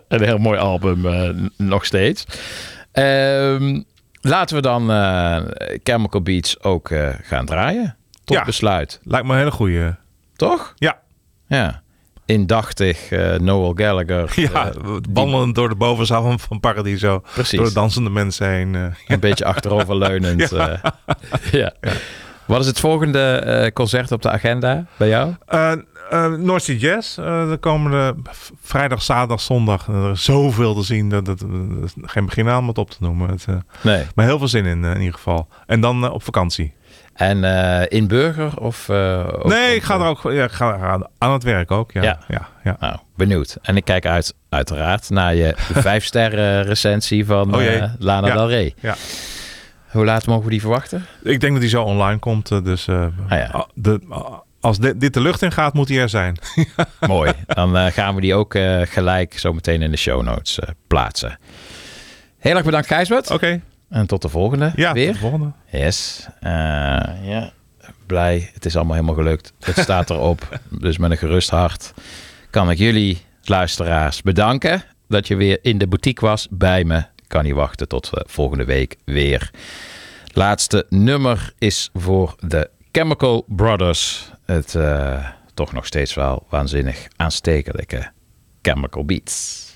een heel mooi album nog steeds. Laten we dan Chemical Beats ook gaan draaien. Tot besluit. Lijkt me een hele goeie. Toch? Ja. Ja. Indachtig Noel Gallagher. Ja, wandelend door de bovenzaal van Paradiso. Precies. Door de dansende mensen heen. Een beetje achteroverleunend. Ja. Wat is het volgende concert op de agenda bij jou? North Sea Jazz. De komende vrijdag, zaterdag, zondag. Er is zoveel te zien. Dat is geen begin aan om het op te noemen. Nee. Maar heel veel zin in ieder geval. En dan op vakantie. En in burger of... nee, ik ga er ook aan het werk ook. Ja. Nou, benieuwd. En ik kijk uiteraard naar je 5-sterren recensie van Lana Del Rey. Ja. Hoe laat mogen we die verwachten? Ik denk dat die zo online komt. Dus als dit de lucht in gaat, moet die er zijn. Mooi. Dan gaan we die ook gelijk zo meteen in de show notes plaatsen. Heel erg bedankt, Gijsbert. Oké. En tot de volgende weer. Tot de volgende. Yes. Blij. Het is allemaal helemaal gelukt. Het staat erop. Dus met een gerust hart kan ik jullie, luisteraars, bedanken dat je weer in de boutique was bij me. Kan niet wachten tot volgende week weer. Laatste nummer is voor de Chemical Brothers. Het toch nog steeds wel waanzinnig aanstekelijke Chemical Beats.